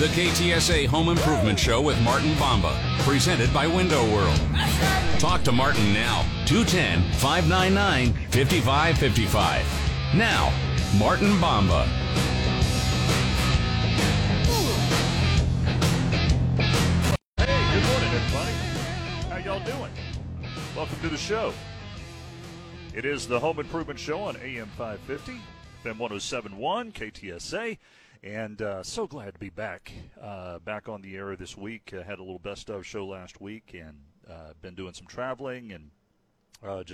The KTSA Home Improvement Show with Martin Bomba, presented by Window World. Talk to Martin now, 210-599-5555. Now, Martin Bomba. Hey, good morning, everybody. How y'all doing? Welcome to the show. It is the Home Improvement Show on AM 550, FM 107.1, KTSA. And so glad to be back, back on the air this week. I had a little best of show last week and been doing some traveling and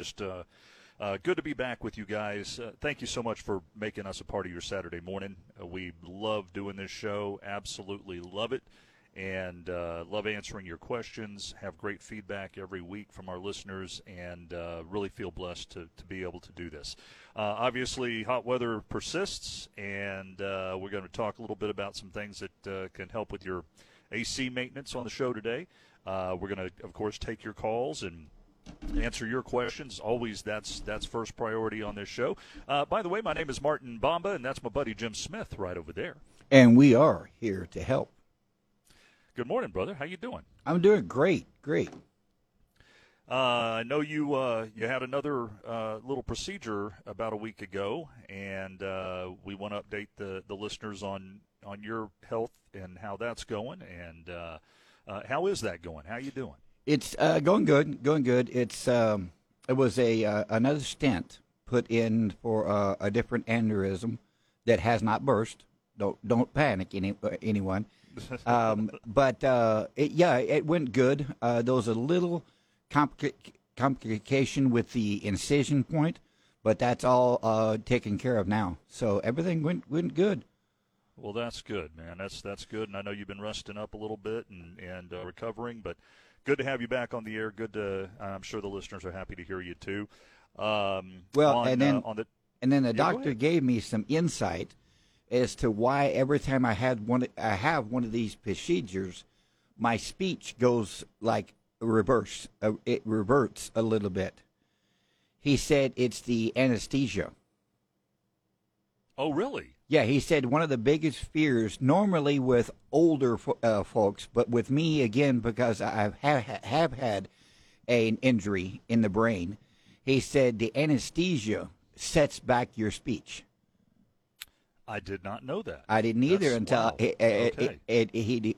good to be back with you guys. Thank you so much for making us a part of your Saturday morning. We love doing this show, absolutely love it, and love answering your questions, have great feedback every week from our listeners, and really feel blessed to be able to do this. Obviously, hot weather persists, and we're going to talk a little bit about some things that can help with your AC maintenance on the show today. We're going to, of course, take your calls and answer your questions. Always, that's first priority on this show. By the way, my name is Martin Bomba, and that's my buddy Jim Smith right over there. And we are here to help. Good morning, brother. How you doing? I'm doing great, great. I know you you had another little procedure about a week ago, and we want to update the listeners on your health and how that's going. And how is that going? How you doing? It's going good, going good. It's it was a another stent put in for a different aneurysm that has not burst. Don't panic, anyone. But it went good. There was a little complication with the incision point, but that's all taken care of now. So everything went good. Well, that's good, man. That's good. And I know you've been resting up a little bit and recovering, but good to have you back on the air. Good to, I'm sure the listeners are happy to hear you too. And then the doctor gave me some insight as to why every time I have one of these procedures, my speech goes like reverse. It reverts a little bit. He said it's the anesthesia. Oh, really? Yeah, he said one of the biggest fears, normally with older folks, but with me again because I have had an injury in the brain. He said the anesthesia sets back your speech. I did not know that. I didn't either until he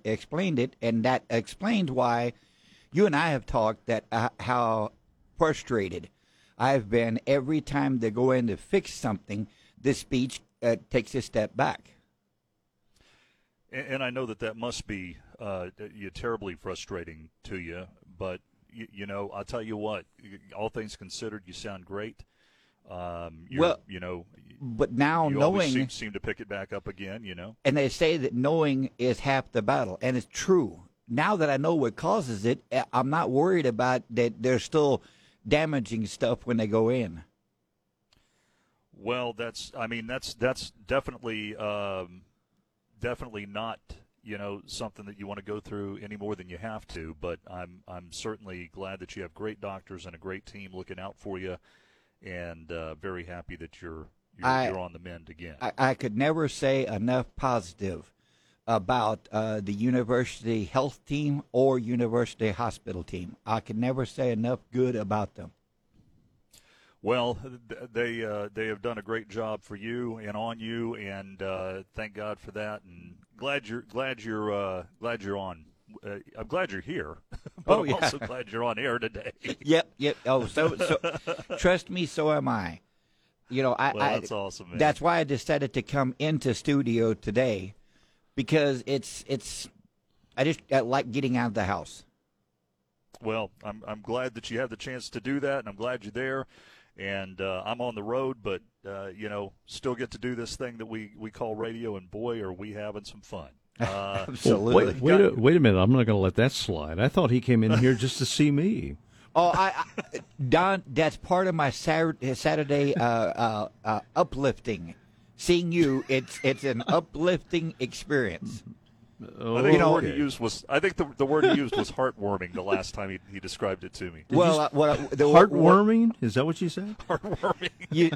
explained it, and that explained why you and I have talked that how frustrated I've been every time they go in to fix something, this speech takes a step back. And I know that must be terribly frustrating to you, but, you know, I'll tell you what, all things considered, you sound great. But now you knowing seem to pick it back up again, you know. And they say that knowing is half the battle, and it's true. Now that I know what causes it, I'm not worried about that. They're still damaging stuff when they go in. Well, that's definitely not, you know, something that you want to go through any more than you have to. But I'm certainly glad that you have great doctors and a great team looking out for you. And very happy that you're on the mend again. I could never say enough positive about the university health team or university hospital team. I could never say enough good about them. Well, they have done a great job for you and on you, and thank God for that. And glad you're on. I'm glad you're here, but I'm also glad you're on air today. Yep. Oh, so trust me, so am I. You know, that's awesome, man. That's why I decided to come into studio today, because I like getting out of the house. Well, I'm glad that you had the chance to do that, and I'm glad you're there. And I'm on the road, but, you know, still get to do this thing that we call radio, and boy, are we having some fun. Absolutely. Well, wait a minute. I'm not going to let that slide. I thought he came in here just to see me. Oh, Don, that's part of my Saturday uplifting. Seeing you, it's an uplifting experience. I think the word he used was heartwarming the last time he described it to me. Well, heartwarming? Is that what you said? Heartwarming.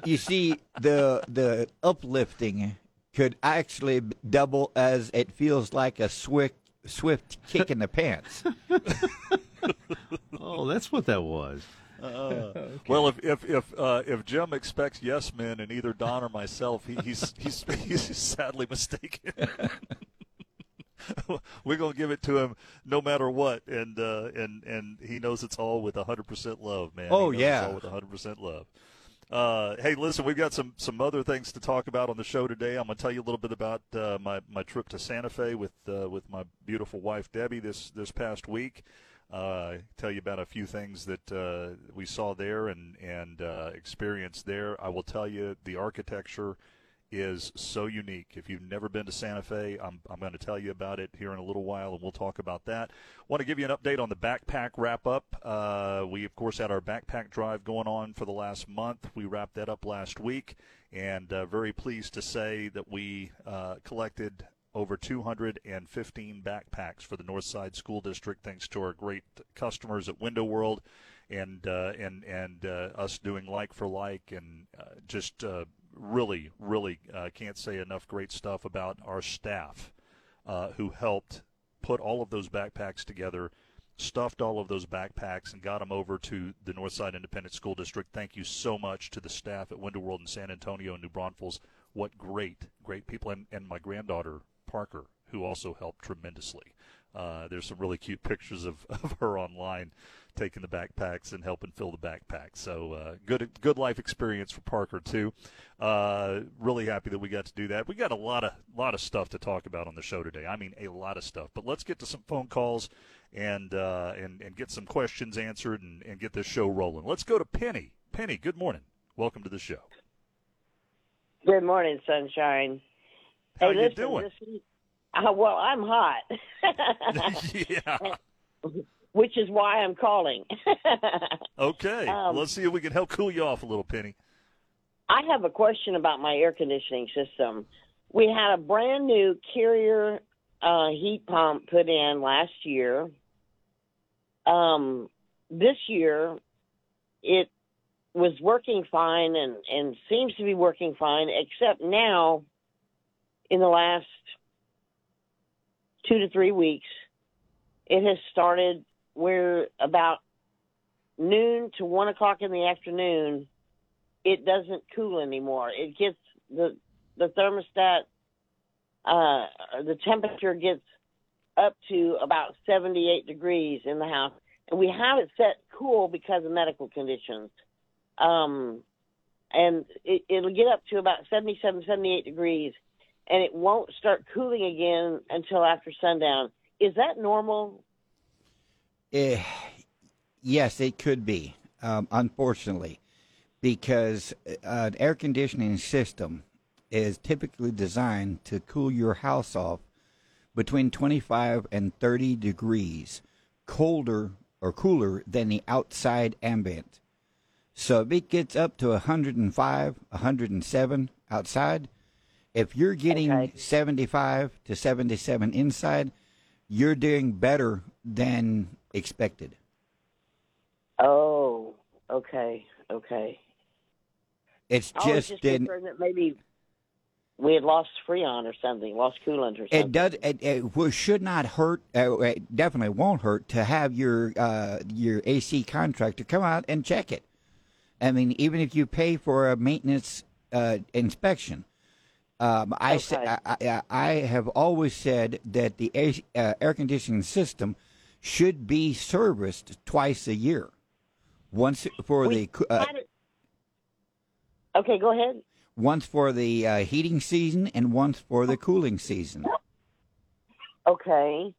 You see, the uplifting could actually double as it feels like a swift kick in the pants. Oh, that's what that was. Okay. Well, if Jim expects yes men in either Don or myself, he's sadly mistaken. We're gonna give it to him no matter what, and he knows it's all with 100% love, man. Oh yeah, it's all with 100% love. Hey, listen, we've got some other things to talk about on the show today. I'm going to tell you a little bit about my trip to Santa Fe with my beautiful wife, Debbie, this past week. Tell you about a few things that we saw there and experienced there. I will tell you the architecture is so unique. If you've never been to Santa Fe, I'm going to tell you about it here in a little while, and we'll talk about that. Want to give you an update on the backpack wrap-up. We, of course, had our backpack drive going on for the last month. We wrapped that up last week, and very pleased to say that we collected over 215 backpacks for the Northside School District, thanks to our great customers at Window World and us doing like-for-like and just really can't say enough great stuff about our staff who helped put all of those backpacks together, stuffed all of those backpacks, and got them over to the Northside Independent School District. Thank you so much to the staff at Window World in San Antonio and New Braunfels. What great, great people. And my granddaughter, Parker, who also helped tremendously. There's some really cute pictures of her online taking the backpacks and helping fill the backpacks. So good life experience for Parker, too. Really happy that we got to do that. We got a lot of stuff to talk about on the show today. I mean, a lot of stuff. But let's get to some phone calls and get some questions answered and get this show rolling. Let's go to Penny. Penny, good morning. Welcome to the show. Good morning, sunshine. How you doing? Well, I'm hot. Yeah. Which is why I'm calling. Okay. Let's see if we can help cool you off a little, Penny. I have a question about my air conditioning system. We had a brand new Carrier heat pump put in last year. This year, it was working fine and seems to be working fine, except now in the last 2 to 3 weeks, it has started where about noon to 1 o'clock in the afternoon, it doesn't cool anymore. It gets the thermostat, the temperature gets up to about 78 degrees in the house, and we have it set cool because of medical conditions. And it'll get up to about 77, 78 degrees. And it won't start cooling again until after sundown. Is that normal? Yes, it could be, unfortunately, because an air conditioning system is typically designed to cool your house off between 25 and 30 degrees cooler than the outside ambient. So if it gets up to 105, 107 outside, if you're getting 75 to 77 inside, you're doing better than expected. Oh, okay. It's just, I was just concerned that maybe we had lost Freon or something, lost coolant or something. It does. It should not hurt. It definitely won't hurt to have your AC contractor come out and check it. I mean, even if you pay for a maintenance inspection. I have always said that the air conditioning system should be serviced twice a year. Once for okay, go ahead. Once for the heating season and once for the cooling season. Okay.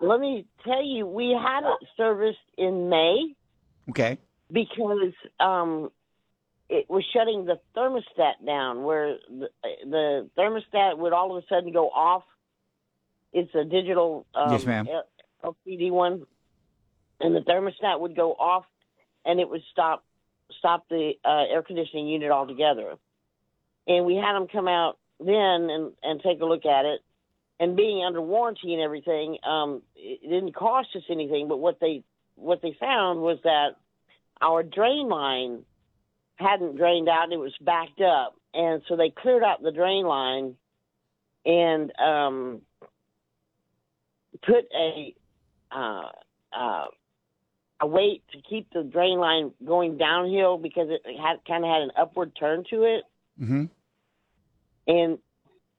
Let me tell you, we had it serviced in May. Okay. Because it was shutting the thermostat down, where the thermostat would all of a sudden go off. It's a digital LCD one, and the thermostat would go off, and it would stop the air conditioning unit altogether. And we had them come out then and take a look at it. And being under warranty and everything, it didn't cost us anything. But what they found was that our drain line hadn't drained out, and it was backed up, and so they cleared out the drain line and put a weight to keep the drain line going downhill because it had kind of had an upward turn to it, mm-hmm. and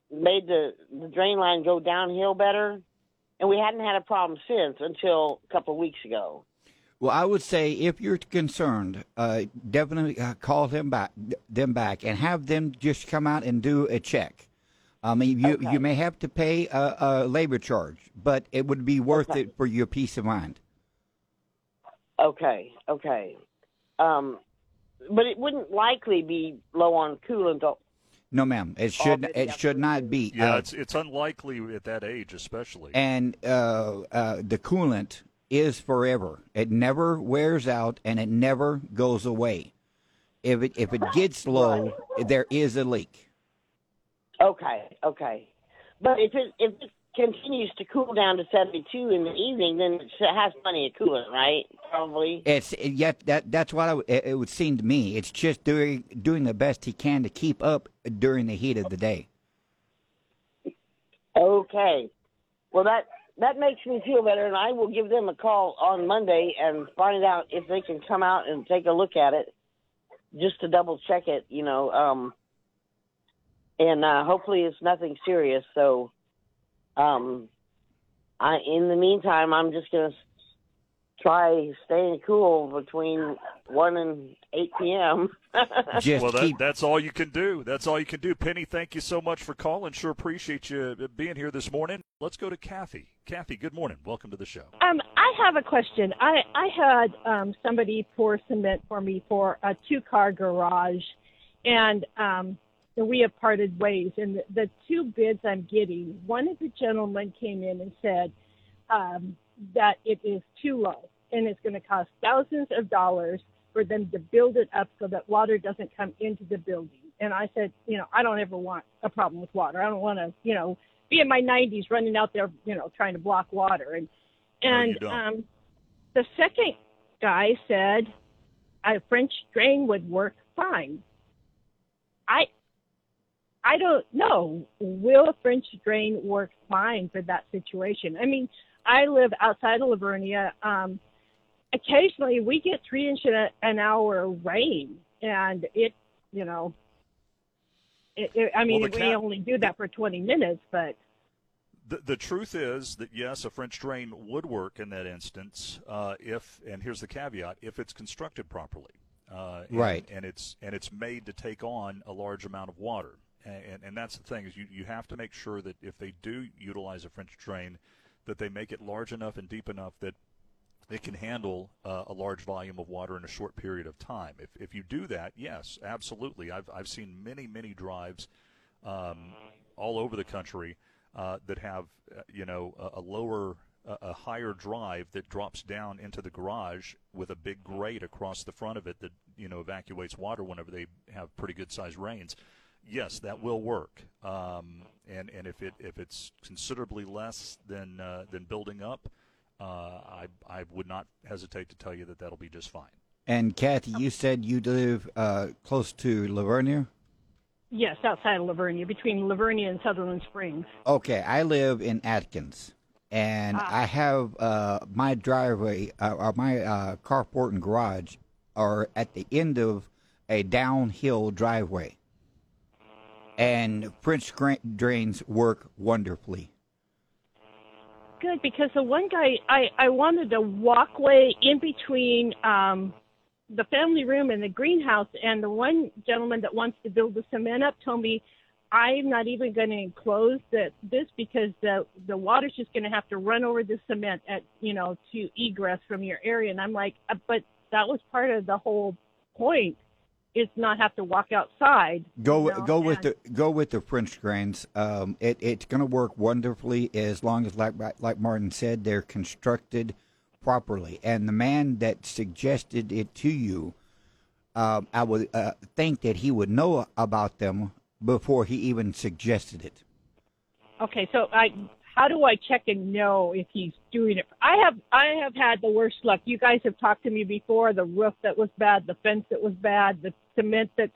made the drain line go downhill better. And we hadn't had a problem since until a couple of weeks ago. Well, I would say if you're concerned, definitely call them back and have them just come out and do a check. I mean, you may have to pay a labor charge, but it would be worth it for your peace of mind. Okay. But it wouldn't likely be low on coolant. No, ma'am. It should not be. Yeah, it's unlikely at that age, especially. And the coolant is forever. It never wears out, and it never goes away. If it gets low, there is a leak. Okay. But if it continues to cool down to 72 in the evening, then it has plenty of coolant, right? Probably. That's what it would seem to me. It's just doing the best he can to keep up during the heat of the day. Okay. Well, that makes me feel better, and I will give them a call on Monday and find out if they can come out and take a look at it, just to double check it, you know. And hopefully it's nothing serious. So. In the meantime, I'm just going to try staying cool between 1 and 8 p.m. That's all you can do. Penny, thank you so much for calling. Sure appreciate you being here this morning. Let's go to Kathy. Kathy, good morning. Welcome to the show. I have a question. I had somebody pour cement for me for a two-car garage, and we have parted ways, and the two bids I'm getting, one of the gentlemen came in and said that it is too low, and it's going to cost thousands of dollars for them to build it up so that water doesn't come into the building. And I said, I don't ever want a problem with water. I don't want to, be in my 90s running out there, trying to block water. And the second guy said a French drain would work fine. I don't know. Will a French drain work fine for that situation? I mean, I live outside of Lavernia. Occasionally, we get 3-inch-an-hour rain, and we only do that for 20 minutes, but. The truth is that, yes, a French drain would work in that instance if here's the caveat, if it's constructed properly. Right. And it's made to take on a large amount of water. And that's the thing, is you have to make sure that if they do utilize a French drain, that they make it large enough and deep enough that it can handle a large volume of water in a short period of time. If you do that, yes, absolutely. I've seen many drives all over the country that have a higher drive that drops down into the garage with a big grate across the front of it that evacuates water whenever they have pretty good sized rains. Yes, that will work, and if it's considerably less than building up, I would not hesitate to tell you that that'll be just fine. And Kathy, you said you live close to Lavernia? Yes, outside of Lavernia, between Lavernia and Sutherland Springs. Okay, I live in Atkins, and I have my driveway or my carport and garage are at the end of a downhill driveway. And French drains work wonderfully. Good, because the one guy, I wanted a walkway in between the family room and the greenhouse, and the one gentleman that wants to build the cement up told me, I'm not even going to enclose this because the water's just going to have to run over the cement to egress from your area. And I'm like, but that was part of the whole point. Is not have to walk outside. Go with the French drains. It's going to work wonderfully as long as, like Martin said, they're constructed properly. And the man that suggested it to you, I would think that he would know about them before he even suggested it. Okay, so how do I check and know if he's doing it? I have had the worst luck. You guys have talked to me before. The roof that was bad, the fence that was bad, the cement that's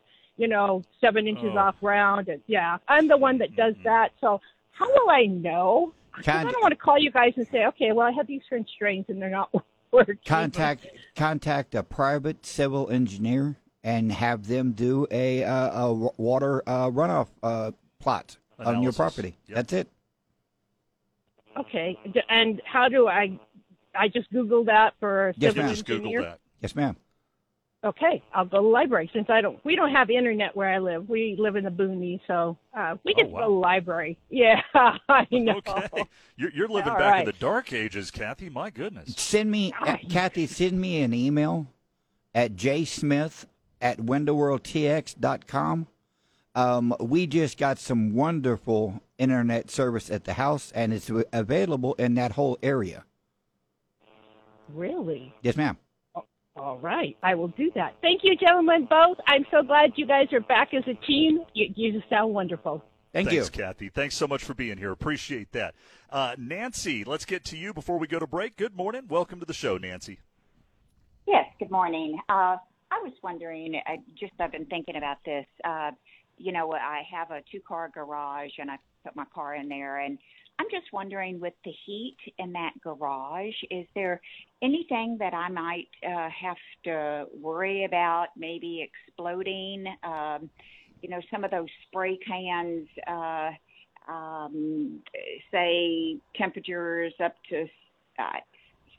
7 inches off round. And, yeah, I'm the one that does that. So how will I know? I don't want to call you guys and say, okay, well, I have these French drains and they're not working. Contact a private civil engineer and have them do a water runoff plot analysis on your property. Yep. That's it. Okay. And how do I just Google that for civil engineer? Google that. Yes, ma'am. Okay, I'll go to the library since we don't have internet where I live. We live in the boonies, so we can go to the library. Yeah, I know. Okay, you're living back in the dark ages, Kathy. My goodness. Kathy, send me an email at jsmith@windowworldtx.com. We just got some wonderful internet service at the house, and it's available in that whole area. Really? Yes, ma'am. All right, I will do that. Thank you, gentlemen, both. I'm so glad you guys are back as a team. You just sound wonderful. Thanks, Kathy. Thanks so much for being here. Appreciate that. Nancy, let's get to you before we go to break. Good morning. Welcome to the show, Nancy. Yes, good morning. I was wondering, I've been thinking about this. I have a two-car garage, and I put my car in there, and I'm just wondering, with the heat in that garage, is there anything that I might have to worry about, maybe exploding? Some of those spray cans say temperatures up to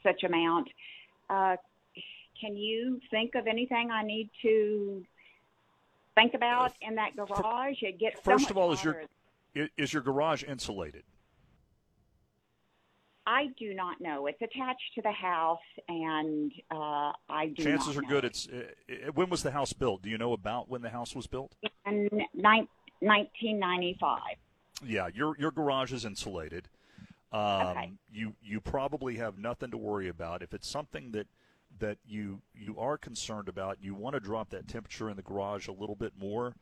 such amount. Can you think of anything I need to think about in that garage? It gets first so much of all, hotter. Is your garage insulated? I do not know. It's attached to the house, and I do Chances not know. Are good. It's when was the house built? Do you know about when the house was built? In 1995. Yeah, your garage is insulated. Okay. You probably have nothing to worry about. If it's something that you are concerned about, you want to drop that temperature in the garage a little bit more,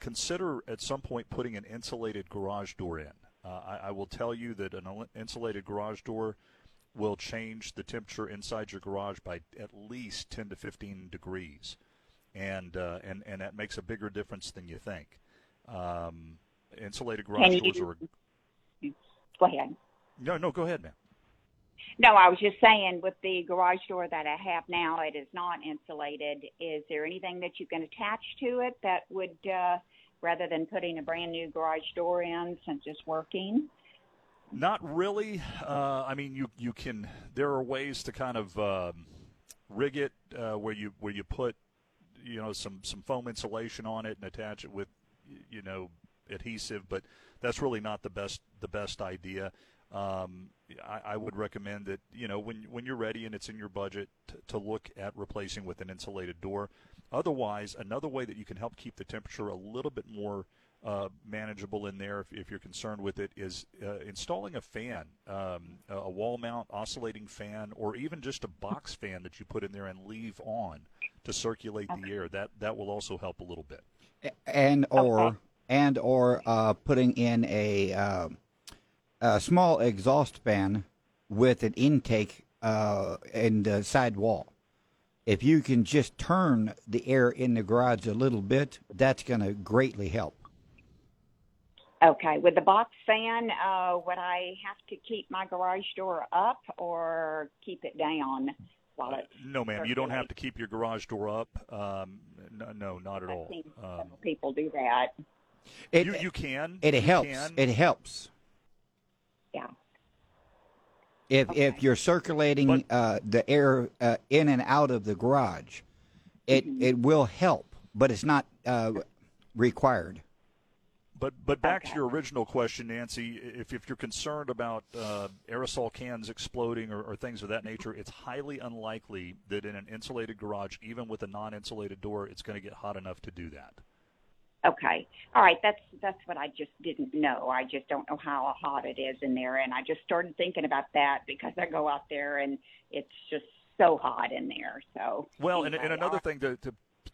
consider at some point putting an insulated garage door in. I will tell you that an insulated garage door will change the temperature inside your garage by at least 10 to 15 degrees, and that makes a bigger difference than you think. Insulated garage doors are. Go ahead. No, go ahead, ma'am. No, I was just saying, with the garage door that I have now, it is not insulated. Is there anything that you can attach to it that would? Rather than putting a brand new garage door in, since it's working? Not really. You can. There are ways to kind of rig it where you put some foam insulation on it and attach it with adhesive, but that's really not the best idea. I would recommend that when you're ready and it's in your budget to look at replacing with an insulated door. Otherwise, another way that you can help keep the temperature a little bit more manageable in there, if you're concerned with it, is installing a fan, a wall mount oscillating fan, or even just a box fan that you put in there and leave on to circulate the air. That will also help a little bit. And putting in a small exhaust fan with an intake in the side wall. If you can just turn the air in the garage a little bit, that's going to greatly help. Okay. With the box fan, would I have to keep my garage door up or keep it down while it's No, ma'am. Circulating? You don't have to keep your garage door up. No, not at all. I've seen several people do that. You can. It helps. It helps. Yeah. If you're circulating the air in and out of the garage, it will help, but it's not required. But back to your original question, Nancy, if you're concerned about aerosol cans exploding or things of that nature, it's highly unlikely that in an insulated garage, even with a non-insulated door, it's going to get hot enough to do that. Okay. All right. That's what I just didn't know. I just don't know how hot it is in there. And I just started thinking about that because I go out there and it's just so hot in there. So well, anyway, and another thing to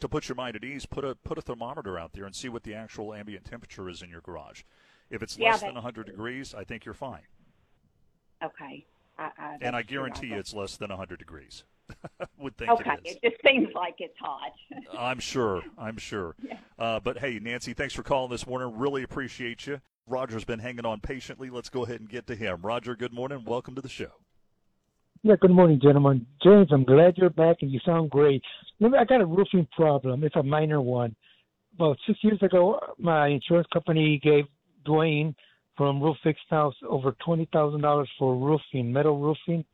put your mind at ease, put a thermometer out there and see what the actual ambient temperature is in your garage. If it's less than 100 degrees, I think you're fine. Okay. And I guarantee you it's less than 100 degrees. Would think it just seems like it's hot. I'm sure. Yeah. But hey, Nancy, thanks for calling this morning. Really appreciate you. Roger's been hanging on patiently. Let's go ahead and get to him. Roger, good morning. Welcome to the show. Yeah, good morning, gentlemen. James, I'm glad you're back, and you sound great. Remember, I got a roofing problem. It's a minor one. About 6 years ago, my insurance company gave Dwayne from Roof Fix House over $20,000 for roofing, metal roofing,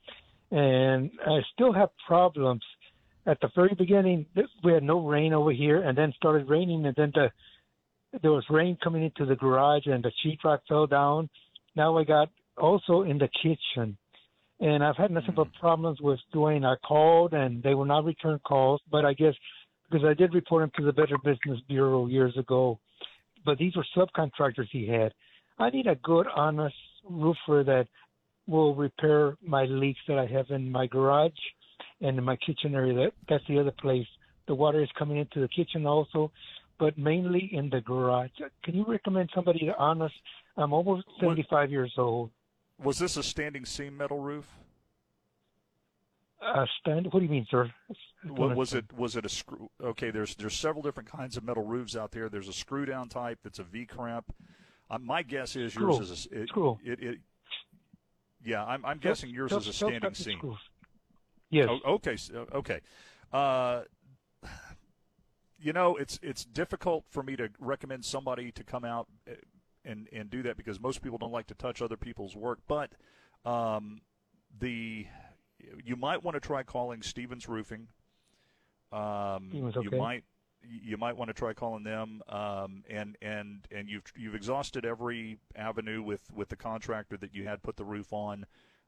and I still have problems. At the very beginning, we had no rain over here, and then started raining, and then there was rain coming into the garage, and the sheetrock fell down. Now I got also in the kitchen, and I've had nothing but problems with Dwayne. I called, and they will not return calls, but I guess because I did report him to the Better Business Bureau years ago, but these were subcontractors he had. I need a good, honest roofer that will repair my leaks that I have in my garage and in my kitchen area. That's the other place. The water is coming into the kitchen also, but mainly in the garage. Can you recommend somebody to honest? I'm almost 75 years old. Was this a standing seam metal roof? What do you mean, sir? Was it a screw? Okay, there's several different kinds of metal roofs out there. There's a screw down type that's a V-crimp. My guess is yours is a screw. Yeah, I'm guessing yours is a standing seam. Screws. Yes. Oh, okay. You know, it's difficult for me to recommend somebody to come out and do that because most people don't like to touch other people's work. But you might want to try calling Stevens Roofing. You might want to try calling them, and you've exhausted every avenue with the contractor that you had put the roof on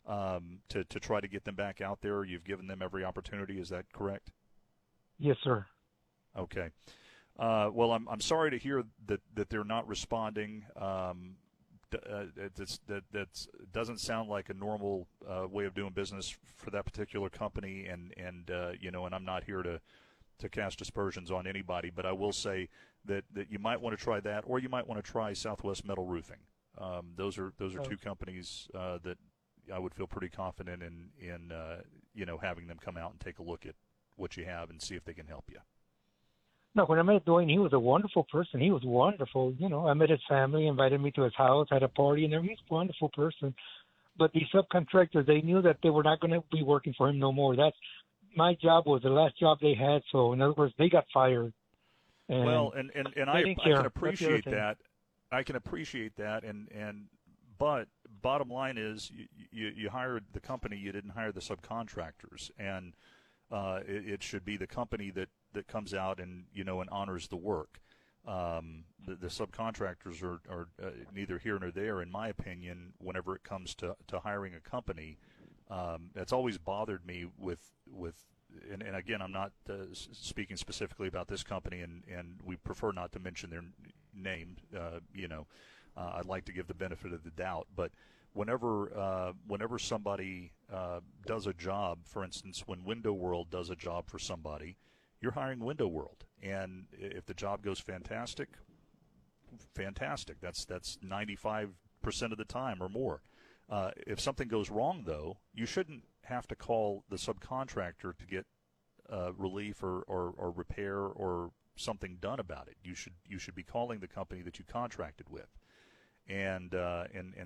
to try to get them back out there. You've given them every opportunity. Is that correct? Yes, sir. Okay. Well, I'm sorry to hear that they're not responding. That doesn't sound like a normal way of doing business for that particular company, and you know, and I'm not here to cast aspersions on anybody, but I will say that you might want to try that, or you might want to try Southwest Metal Roofing. Those are two companies that I would feel pretty confident in you know, having them come out and take a look at what you have and see if they can help you. No, when I met Dwayne, he was a wonderful person. He was wonderful. You know, I met his family, invited me to his house, had a party, and everything. He's a wonderful person. But the subcontractors, they knew that they were not going to be working for him no more. That's my job was the last job they had. So, in other words, they got fired. And I can appreciate that. I can appreciate that. But bottom line is you hired the company. You didn't hire the subcontractors. And it should be the company that comes out and, you know, and honors the work. The subcontractors are neither here nor there, in my opinion, whenever it comes to hiring a company. That's always bothered me with and again, I'm not speaking specifically about this company, and we prefer not to mention their name. You know, I'd like to give the benefit of the doubt, but whenever somebody does a job, for instance, when Window World does a job for somebody, you're hiring Window World, and if the job goes fantastic, that's 95% of the time or more. If something goes wrong, though, you shouldn't have to call the subcontractor to get relief or repair or something done about it. You should be calling the company that you contracted with, and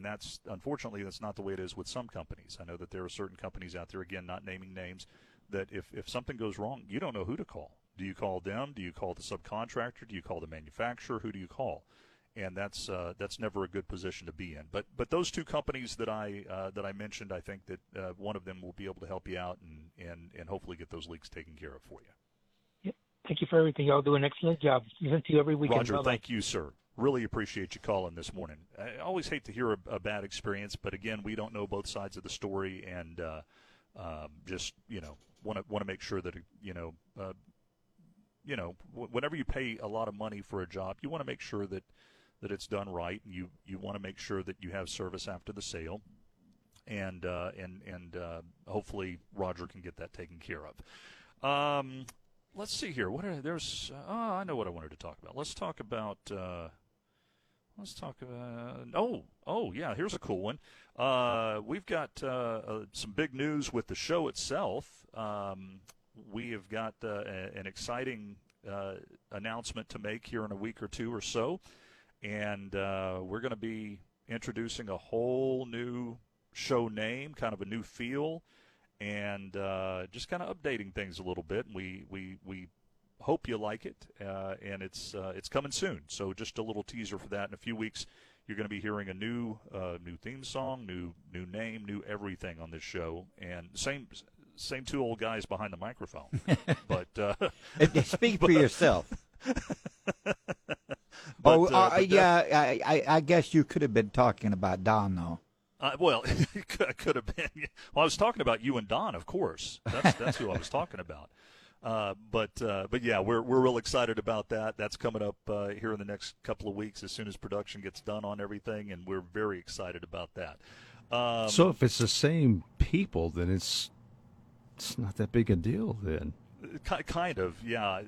that's, unfortunately, that's not the way it is with some companies. I know that there are certain companies out there, again, not naming names, that if something goes wrong, you don't know who to call. Do you call them? Do you call the subcontractor? Do you call the manufacturer? Who do you call? And that's never a good position to be in. But those two companies that I mentioned, I think that one of them will be able to help you out and hopefully get those leaks taken care of for you. Yep. Thank you for everything. Y'all do an excellent job. Listen to you every weekend. Roger, thank you, sir. Really appreciate you calling this morning. I always hate to hear a bad experience, but, again, we don't know both sides of the story, and just, you know, want to make sure that, you know, whenever you pay a lot of money for a job, you want to make sure that it's done right, and you want to make sure that you have service after the sale, and hopefully Roger can get that taken care of. Let's see here. I know what I wanted to talk about. Let's talk about. Oh yeah. Here's a cool one. We've got some big news with the show itself. We have got an exciting announcement to make here in a week or two or so, And we're going to be introducing a whole new show name, kind of a new feel, and just kind of updating things a little bit. We hope you like it, and it's coming soon. So just a little teaser for that. In a few weeks, you're going to be hearing a new theme song, new name, new everything on this show, and same two old guys behind the microphone. But speak for yourself. I guess you could have been talking about Don, though. Well, I could have been. Well, I was talking about you and Don, of course. That's who I was talking about. But yeah, we're real excited about that. That's coming up here in the next couple of weeks as soon as production gets done on everything, and we're very excited about that. So if it's the same people, then it's not that big a deal then. Kind of, yeah.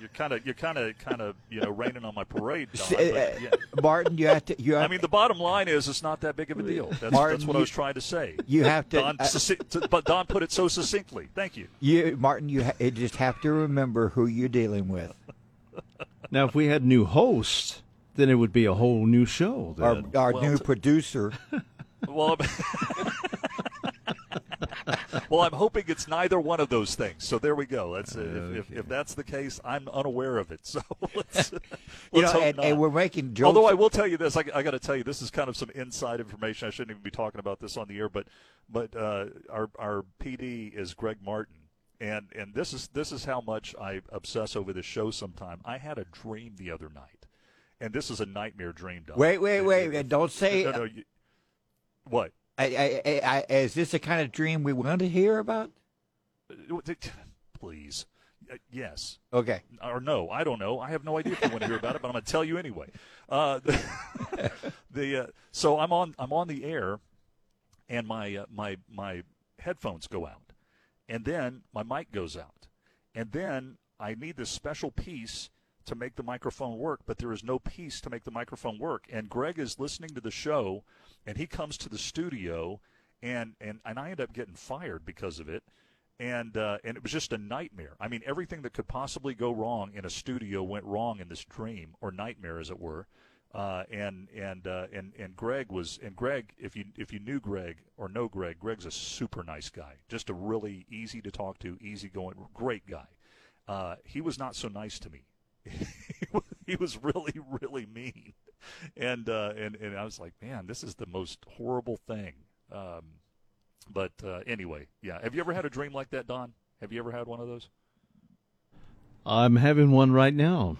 You're kind of, you know, raining on my parade, Don. But, yeah. Martin, you have to. I mean, the bottom line is it's not that big of a deal. That's what I was trying to say. You have to, but Don put it so succinctly. Thank you. You, Martin, just have to remember who you're dealing with. Now, if we had new hosts, then it would be a whole new show. Then. Our new producer. Well. Well, I'm hoping it's neither one of those things. So there we go. That's okay. If that's the case, I'm unaware of it. So let's hope not. And we're making jokes. Although I will tell you this, I got to tell you, this is kind of some inside information. I shouldn't even be talking about this on the air, but our PD is Greg Martin, and this is how much I obsess over this show. Sometime I had a dream the other night, and this is a nightmare dream. Dog. Wait! Don't say. No. What? Is this the kind of dream we want to hear about? Please. Yes. Okay. Or no, I don't know. I have no idea if you want to hear about it, but I'm going to tell you anyway. So I'm on the air, and my headphones go out, and then my mic goes out, and then I need this special piece to make the microphone work, but there is no piece to make the microphone work. And Greg is listening to the show, and he comes to the studio, and I end up getting fired because of it. And it was just a nightmare. I mean, everything that could possibly go wrong in a studio went wrong in this dream, or nightmare as it were. And Greg was, and Greg, if you knew Greg or know Greg, Greg's a super nice guy, just a really easy to talk to, easygoing, great guy. He was not so nice to me. He was really, really mean, and I was like, man, this is the most horrible thing. But anyway, yeah. Have you ever had a dream like that, Don? Have you ever had one of those? I'm having one right now.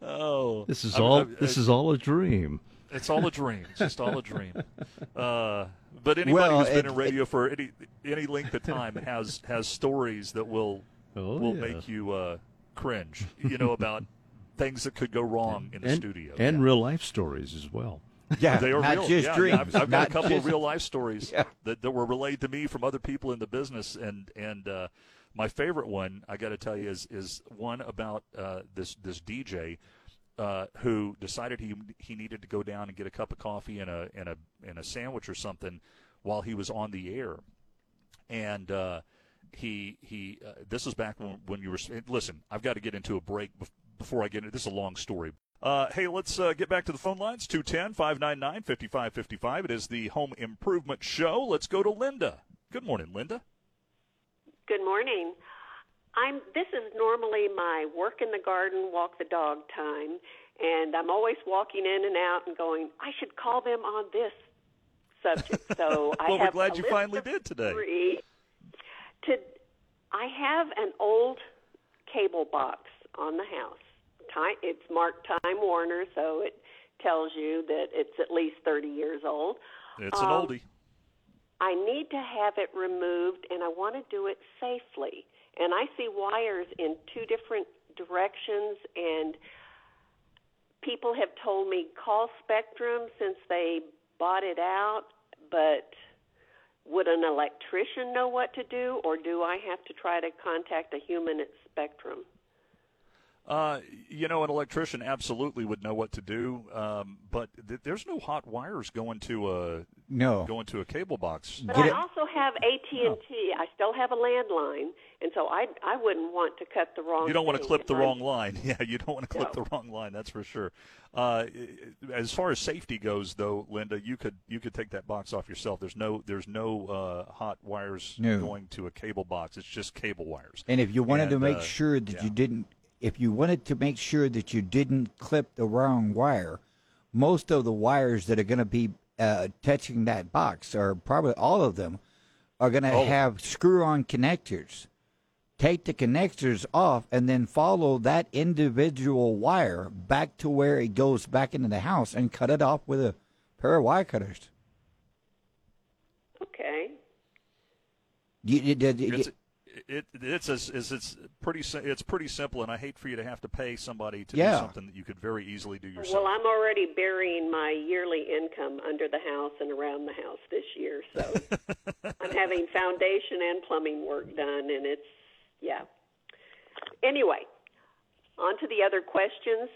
Oh, this is all a dream. It's all a dream. It's just all a dream. But anybody who's been in radio for any length of time has stories that will make you cringe, you know, about things that could go wrong in the studio. And real life stories as well. Yeah, they are not real. Just dreams. I've got a couple of real life stories that were relayed to me from other people in the business. And my favorite one, I got to tell you, is one about this DJ who decided he needed to go down and get a cup of coffee and a sandwich or something while he was on the air, and he this is back when you were. Listen, I've got to get into a break before I get into this. Is a long story. Hey, let's get back to the phone lines. 210-599-5555. It is the Home Improvement Show. Let's go to Linda. Good morning, Linda. Good morning. This is normally my work in the garden, walk the dog time, and I'm always walking in and out and going, I should call them on this subject. So well, we're glad you finally did today. I have an old cable box on the house. It's marked Time Warner, so it tells you that it's at least 30 years old. It's an oldie. I need to have it removed, and I want to do it safely. And I see wires in two different directions, and people have told me call Spectrum since they bought it out, but would an electrician know what to do, or do I have to try to contact a human at Spectrum? You know, an electrician absolutely would know what to do, but there's no hot wires going to No. Going to a cable box. But I also have AT&T. No. I still have a landline, and so I wouldn't want to cut the wrong. You don't want to clip the wrong line. Yeah, you don't want to clip the wrong line. That's for sure. As far as safety goes, though, Linda, you could take that box off yourself. There's no hot wires going to a cable box. It's just cable wires. And if you wanted to make sure that you didn't, if you wanted to make sure that you didn't clip the wrong wire, most of the wires that are going to be touching that box, or probably all of them, are going to have screw-on connectors. Take the connectors off and then follow that individual wire back to where it goes back into the house and cut it off with a pair of wire cutters. Okay. It's pretty simple, and I hate for you to have to pay somebody to do something that you could very easily do yourself. Well, I'm already burying my yearly income under the house and around the house this year, so I'm having foundation and plumbing work done, and it's, Anyway, on to the other questions.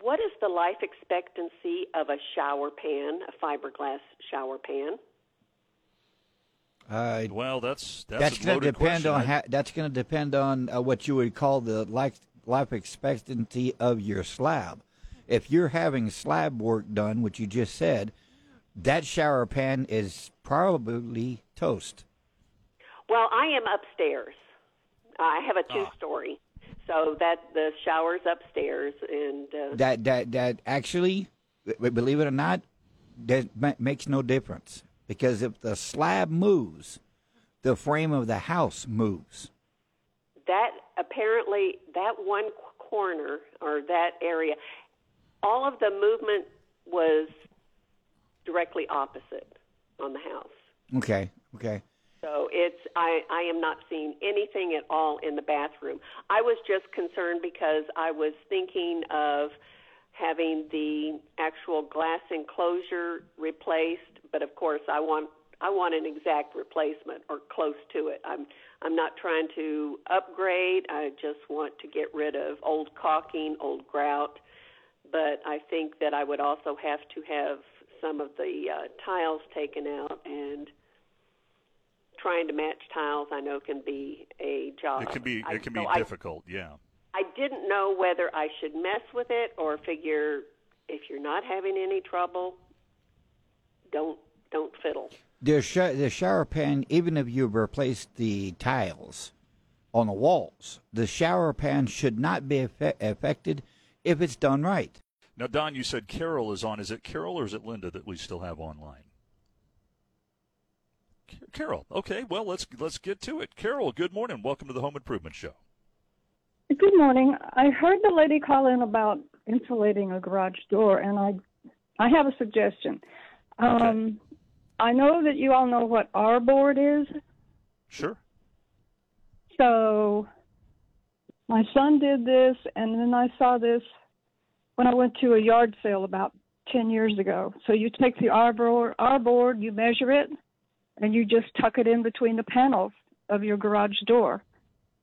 What is the life expectancy of a shower pan, a fiberglass shower pan? Well, that's going to depend on what you would call the life expectancy of your slab. If you're having slab work done, which you just said, that shower pan is probably toast. Well, I am upstairs. I have a two-story, so that the shower's upstairs, and that actually, believe it or not, that makes no difference. Because if the slab moves, the frame of the house moves. That apparently, that one corner or that area, all of the movement was directly opposite on the house. Okay. So I am not seeing anything at all in the bathroom. I was just concerned because I was thinking of having the actual glass enclosure replaced, but of course I want an exact replacement or close to it. I'm not trying to upgrade. I just want to get rid of old caulking, old grout, but I think that I would also have to have some of the tiles taken out, and trying to match tiles I know can be a job. It can be difficult. I didn't know whether I should mess with it or figure if you're not having any trouble, don't fiddle. The shower pan, even if you've replaced the tiles on the walls, the shower pan should not be affected if it's done right. Now, Don, you said Carol is on. Is it Carol or is it Linda that we still have online? Carol. Okay, well, let's get to it. Carol, good morning. Welcome to the Home Improvement Show. Good morning. I heard the lady call in about insulating a garage door, and I have a suggestion. Okay. I know that you all know what R-board is. Sure. So my son did this, and then I saw this when I went to a yard sale about 10 years ago. So you take the R-board, you measure it, and you just tuck it in between the panels of your garage door.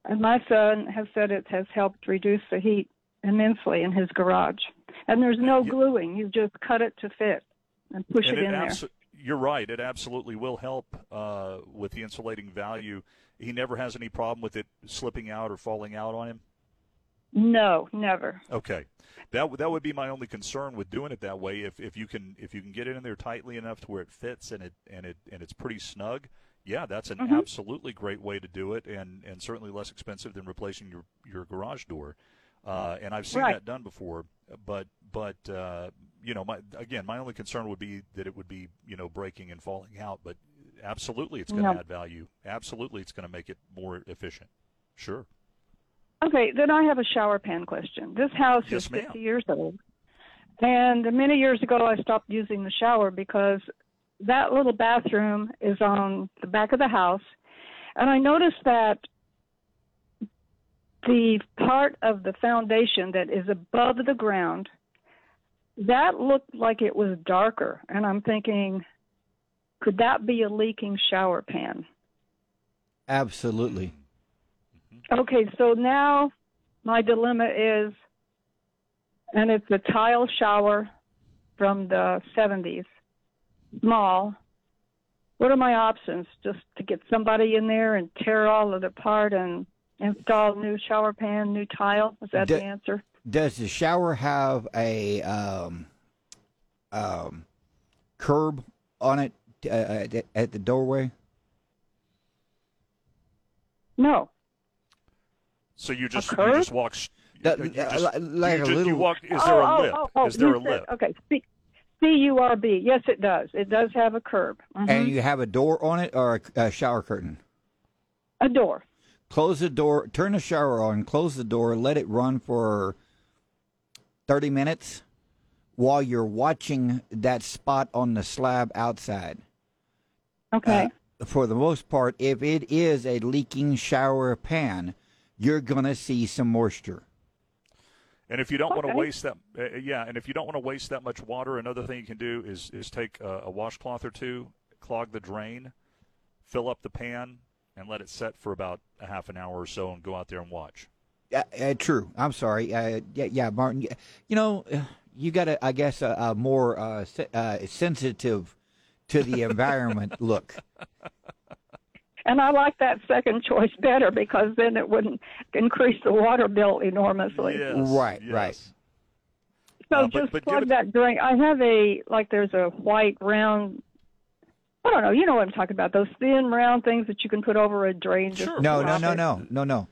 And my son has said it has helped reduce the heat immensely in his garage. And there's no gluing. You just cut it to fit and push it in there. You're right. It absolutely will help with the insulating value. He never has any problem with it slipping out or falling out on him? No, never. Okay. That would be my only concern with doing it that way. If you can get it in there tightly enough to where it fits and it's pretty snug. Yeah, that's an absolutely great way to do it, and certainly less expensive than replacing your garage door. And I've seen that done before, but you know, my only concern would be that it would be, you know, breaking and falling out. But absolutely, it's going to add value. Absolutely, it's going to make it more efficient. Sure. Okay, then I have a shower pan question. This house is 50 years old, and many years ago I stopped using the shower because that little bathroom is on the back of the house, and I noticed that the part of the foundation that is above the ground, that looked like it was darker, and I'm thinking, could that be a leaking shower pan? Absolutely. Okay, so now my dilemma is, and it's a tile shower from the 70s. mall, what are my options? Just to get somebody in there and tear all of it apart and install new shower pan, new tile? Is that the answer? Does the shower have a curb on it at the doorway? No. So you just walk. Is there a lip? Is there a lip? Okay. CURB. Yes, it does. It does have a curb. Mm-hmm. And you have a door on it or a shower curtain? A door. Close the door. Turn the shower on. Close the door. Let it run for 30 minutes while you're watching that spot on the slab outside. Okay. For the most part, if it is a leaking shower pan, you're going to see some moisture. And if you don't want to waste that, and if you don't want to waste that much water, another thing you can do is take a washcloth or two, clog the drain, fill up the pan, and let it set for about a half an hour or so, and go out there and watch. True. I'm sorry. Martin. You know, you got to, I guess, a more sensitive to the environment look. And I like that second choice better because then it wouldn't increase the water bill enormously. Yes, right. So but plug that drain. I have there's a white round, I don't know, you know what I'm talking about, those thin round things that you can put over a drain. Sure. No. No?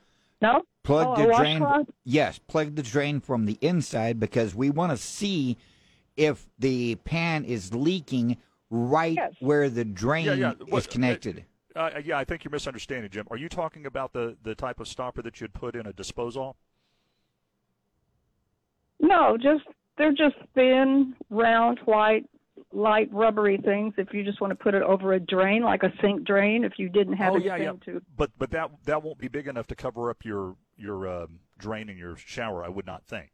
Plug the drain. Washcloth? Yes, plug the drain from the inside because we want to see if the pan is leaking where the drain is connected. I think you're misunderstanding, Jim. Are you talking about the type of stopper that you'd put in a disposal? No, they're just thin, round, white, light, rubbery things. If you just want to put it over a drain, like a sink drain, if you didn't have to. But that won't be big enough to cover up your drain in your shower, I would not think.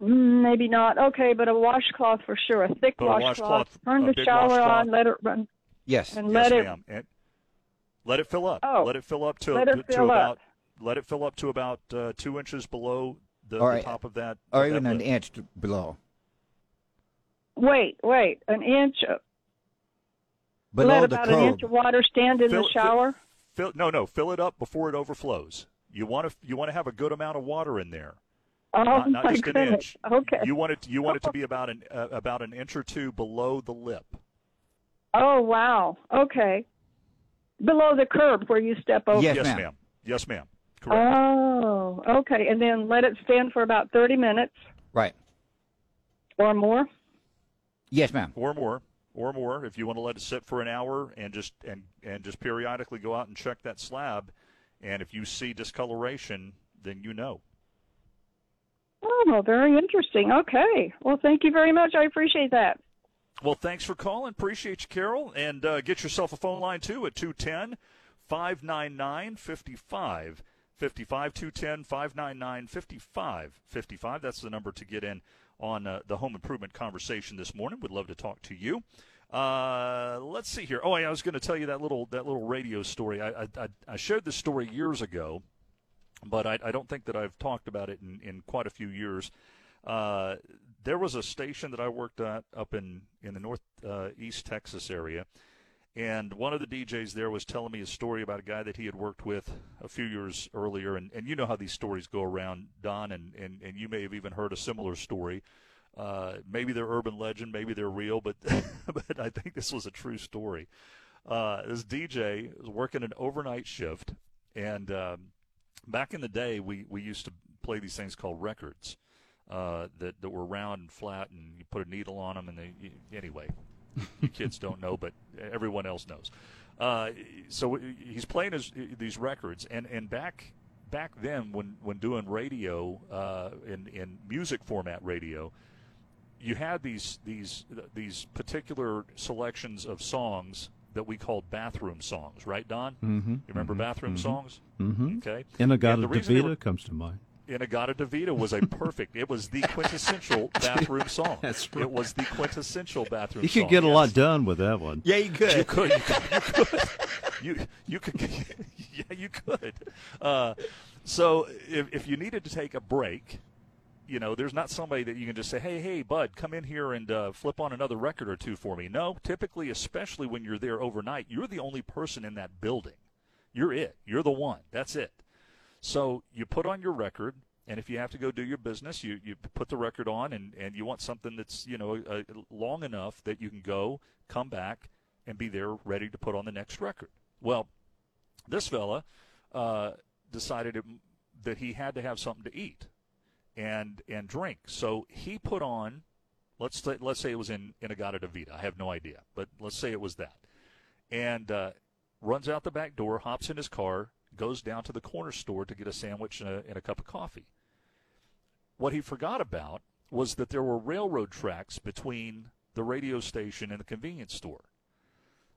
Maybe not. Okay, but a washcloth for sure, a thick washcloth. Turn the shower on, let it run. Yes, and let it fill up. Let it fill up let it fill up to about 2 inches below the top of that. Or even an inch below. Wait, an inch. Below let about an inch of water stand in the shower. Fill it up before it overflows. You want to have a good amount of water in there. Oh, not just an inch. Okay. You want it to be about an inch or two below the lip. Oh, wow. Okay. Below the curb where you step over. Yes, ma'am. Yes, ma'am. Correct. Oh, okay. And then let it stand for about 30 minutes. Right. Or more? Yes, ma'am. Or more. If you want to let it sit for an hour and just periodically go out and check that slab, and if you see discoloration, then you know. Oh, very interesting. Okay. Well, thank you very much. I appreciate that. Well, thanks for calling. Appreciate you, Carol. And get yourself a phone line, too, at 210-599-5555, 210-599-5555. That's the number to get in on the home improvement conversation this morning. We'd love to talk to you. Let's see here. I was going to tell you that little radio story. I shared this story years ago, but I don't think that I've talked about it in quite a few years. There was a station that I worked at up in the northeast Texas area, and one of the DJs there was telling me a story about a guy that he had worked with a few years earlier, and you know how these stories go around, Don, and you may have even heard a similar story. Maybe they're urban legend, maybe they're real, but but I think this was a true story. This DJ was working an overnight shift, and back in the day, we used to play these things called records. That were round and flat, and you put a needle on them, and anyway, you kids don't know, but everyone else knows. So he's playing these records, and back then when doing radio in music format radio, you had these particular selections of songs that we called bathroom songs, right, Don? Mm-hmm, you remember bathroom songs? Mm-hmm. Okay. In-A-Gadda-Da-Vida comes to mind. In-A-Gadda-Da-Vida was a perfect. It was the quintessential bathroom song. That's right. It was the quintessential bathroom song. You could get a lot done with that one. Yeah, you could. You could. So if you needed to take a break, you know, there's not somebody that you can just say, hey, bud, come in here and flip on another record or two for me. No, typically, especially when you're there overnight, you're the only person in that building. You're it. You're the one. That's it. So you put on your record, and if you have to go do your business, you put the record on, and you want something that's, you know, long enough that you can go, come back, and be there ready to put on the next record. Well, this fella decided that he had to have something to eat and drink. So he put on, let's say it was in In-A-Gadda-Da-Vida. I have no idea, but let's say it was that. And runs out the back door, hops in his car, goes down to the corner store to get a sandwich and a cup of coffee. What he forgot about was that there were railroad tracks between the radio station and the convenience store.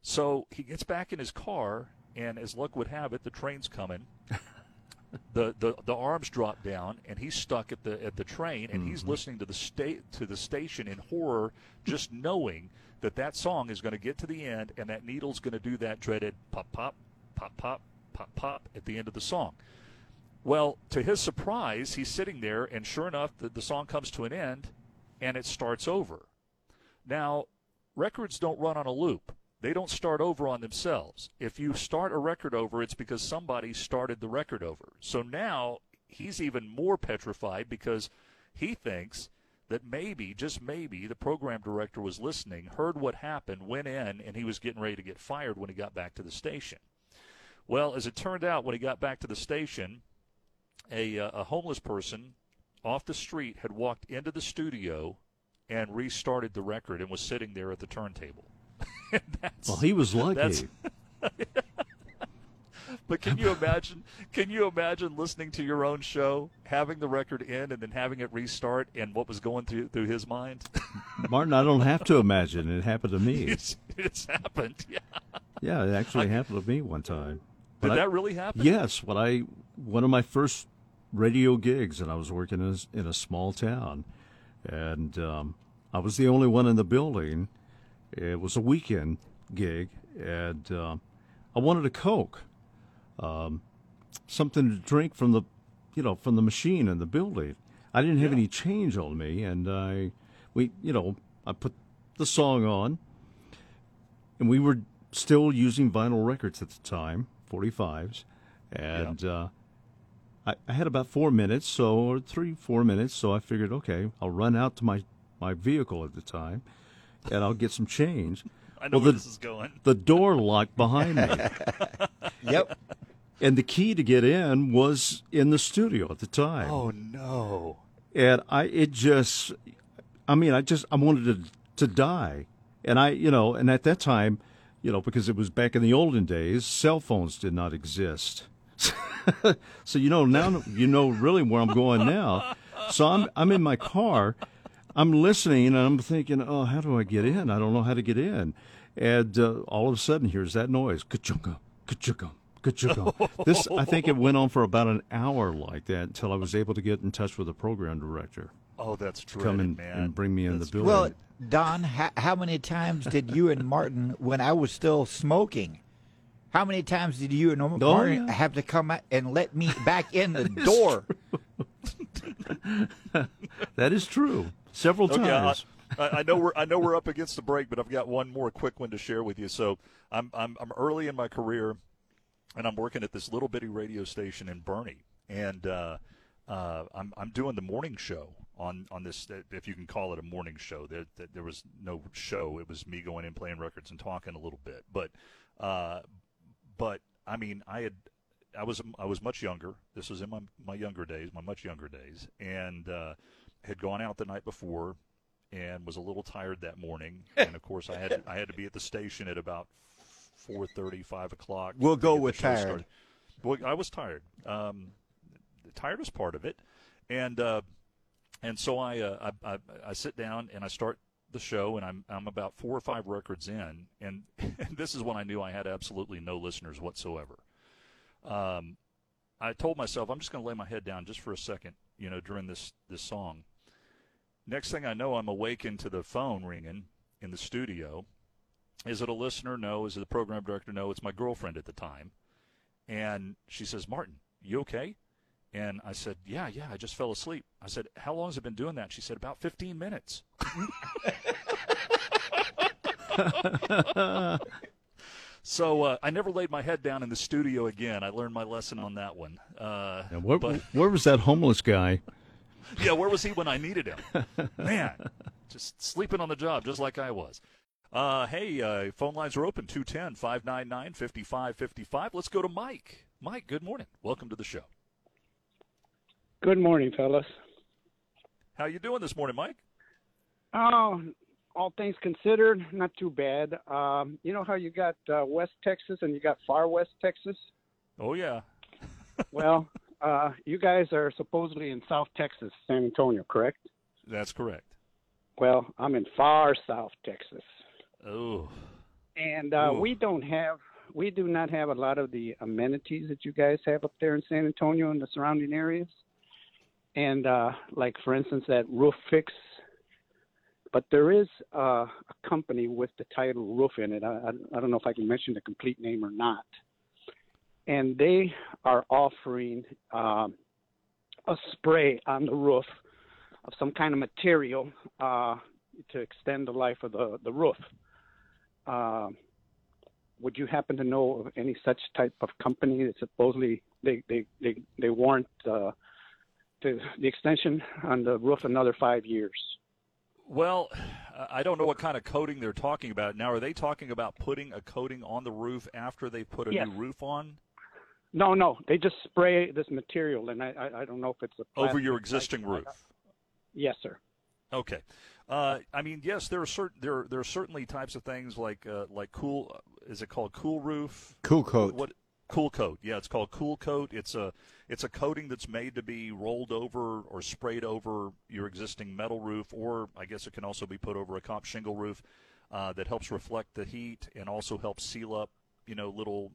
So he gets back in his car, and as luck would have it, the train's coming. The arms drop down, and he's stuck at the train, and he's listening to the station in horror, just knowing that song is going to get to the end, and that needle's going to do that dreaded pop, pop, pop, pop, pop, pop at the end of the song. Well, to his surprise, he's sitting there, and sure enough, the song comes to an end, and it starts over. Now, records don't run on a loop. They don't start over on themselves. If you start a record over, it's because somebody started the record over. So now he's even more petrified because he thinks that maybe, just maybe, the program director was listening, heard what happened, went in, and he was getting ready to get fired when he got back to the station. Well, as it turned out, when he got back to the station, a homeless person off the street had walked into the studio and restarted the record and was sitting there at the turntable. Well, he was lucky. But can you imagine listening to your own show, having the record end and then having it restart, and what was going through his mind? Martin, I don't have to imagine. It happened to me. It's happened, yeah. Yeah, it actually happened to me one time. Did that really happen? Yes. One of my first radio gigs, and I was working in a small town, and I was the only one in the building. It was a weekend gig, and I wanted a Coke, something to drink from the machine in the building. I didn't have any change on me, and I put the song on, and we were still using vinyl records at the time, 45s, and I had about 4 minutes, or 4 minutes, so I figured, okay, I'll run out to my vehicle at the time, and I'll get some change. I know where this is going. The door locked behind me. Yep. And the key to get in was in the studio at the time. Oh, no. And I wanted to die. And and at that time, because it was back in the olden days, cell phones did not exist. So, now really where I'm going now. So I'm in my car. I'm listening, and I'm thinking, oh, how do I get in? I don't know how to get in. And all of a sudden, here's that noise. Ka-chunga, ka-chunga, ka-chunga. This, I think it went on for about an hour like that until I was able to get in touch with the program director. Oh, that's true. Come and bring me in the building. Well, Don, how many times did you and Martin, when I was still smoking, how many times did you and Martin have to come and let me back in the door? That is true. Several times. I know we're up against the break, but I've got one more quick one to share with you. So I'm early in my career, and I'm working at this little bitty radio station in Bernie, and I'm doing the morning show on this, if you can call it a morning show. There was no show. It was me going in, playing records, and talking a little bit. But I mean, I was much younger. This was in my much younger days, and had gone out the night before and was a little tired that morning. And, of course, I had to be at the station at about 4:30, 5 o'clock. We'll go with tired. Well, I was tired. Tired was part of it. And so I sit down and I start the show, and I'm about 4 or 5 records in. And this is when I knew I had absolutely no listeners whatsoever. I told myself, I'm just going to lay my head down just for a second, during this song. Next thing I know, I'm awakened to the phone ringing in the studio. Is it a listener? No. Is it the program director? No. It's my girlfriend at the time. And she says, Martin, you okay? And I said, yeah, I just fell asleep. I said, how long has it been doing that? She said, about 15 minutes. So I never laid my head down in the studio again. I learned my lesson on that one. Where was that homeless guy? Yeah, where was he when I needed him? Man, just sleeping on the job just like I was. Hey, phone lines are open, 210-599-5555. Let's go to Mike. Mike, good morning. Welcome to the show. Good morning, fellas. How you doing this morning, Mike? Oh, all things considered, not too bad. You know how you got West Texas and you got Far West Texas? Oh, yeah. Well, you guys are supposedly in South Texas, San Antonio, correct? That's correct. Well, I'm in far South Texas. Oh. And we do not have a lot of the amenities that you guys have up there in San Antonio and the surrounding areas. And like, for instance, that Roof Fix. But there is a company with the title Roof in it. I don't know if I can mention the complete name or not. And they are offering a spray on the roof of some kind of material to extend the life of the roof. Would you happen to know of any such type of company that supposedly they warrant the extension on the roof another 5 years? Well, I don't know what kind of coating they're talking about. Now, are they talking about putting a coating on the roof after they put a new roof on? No. They just spray this material, and I don't know if it's a over your existing roof. Yes, sir. Okay. I mean, yes, there are certainly types of things like cool. Is it called cool roof? Cool coat. What? Cool coat. Yeah, it's called cool coat. It's a coating that's made to be rolled over or sprayed over your existing metal roof, or I guess it can also be put over a comp shingle roof that helps reflect the heat and also helps seal up, little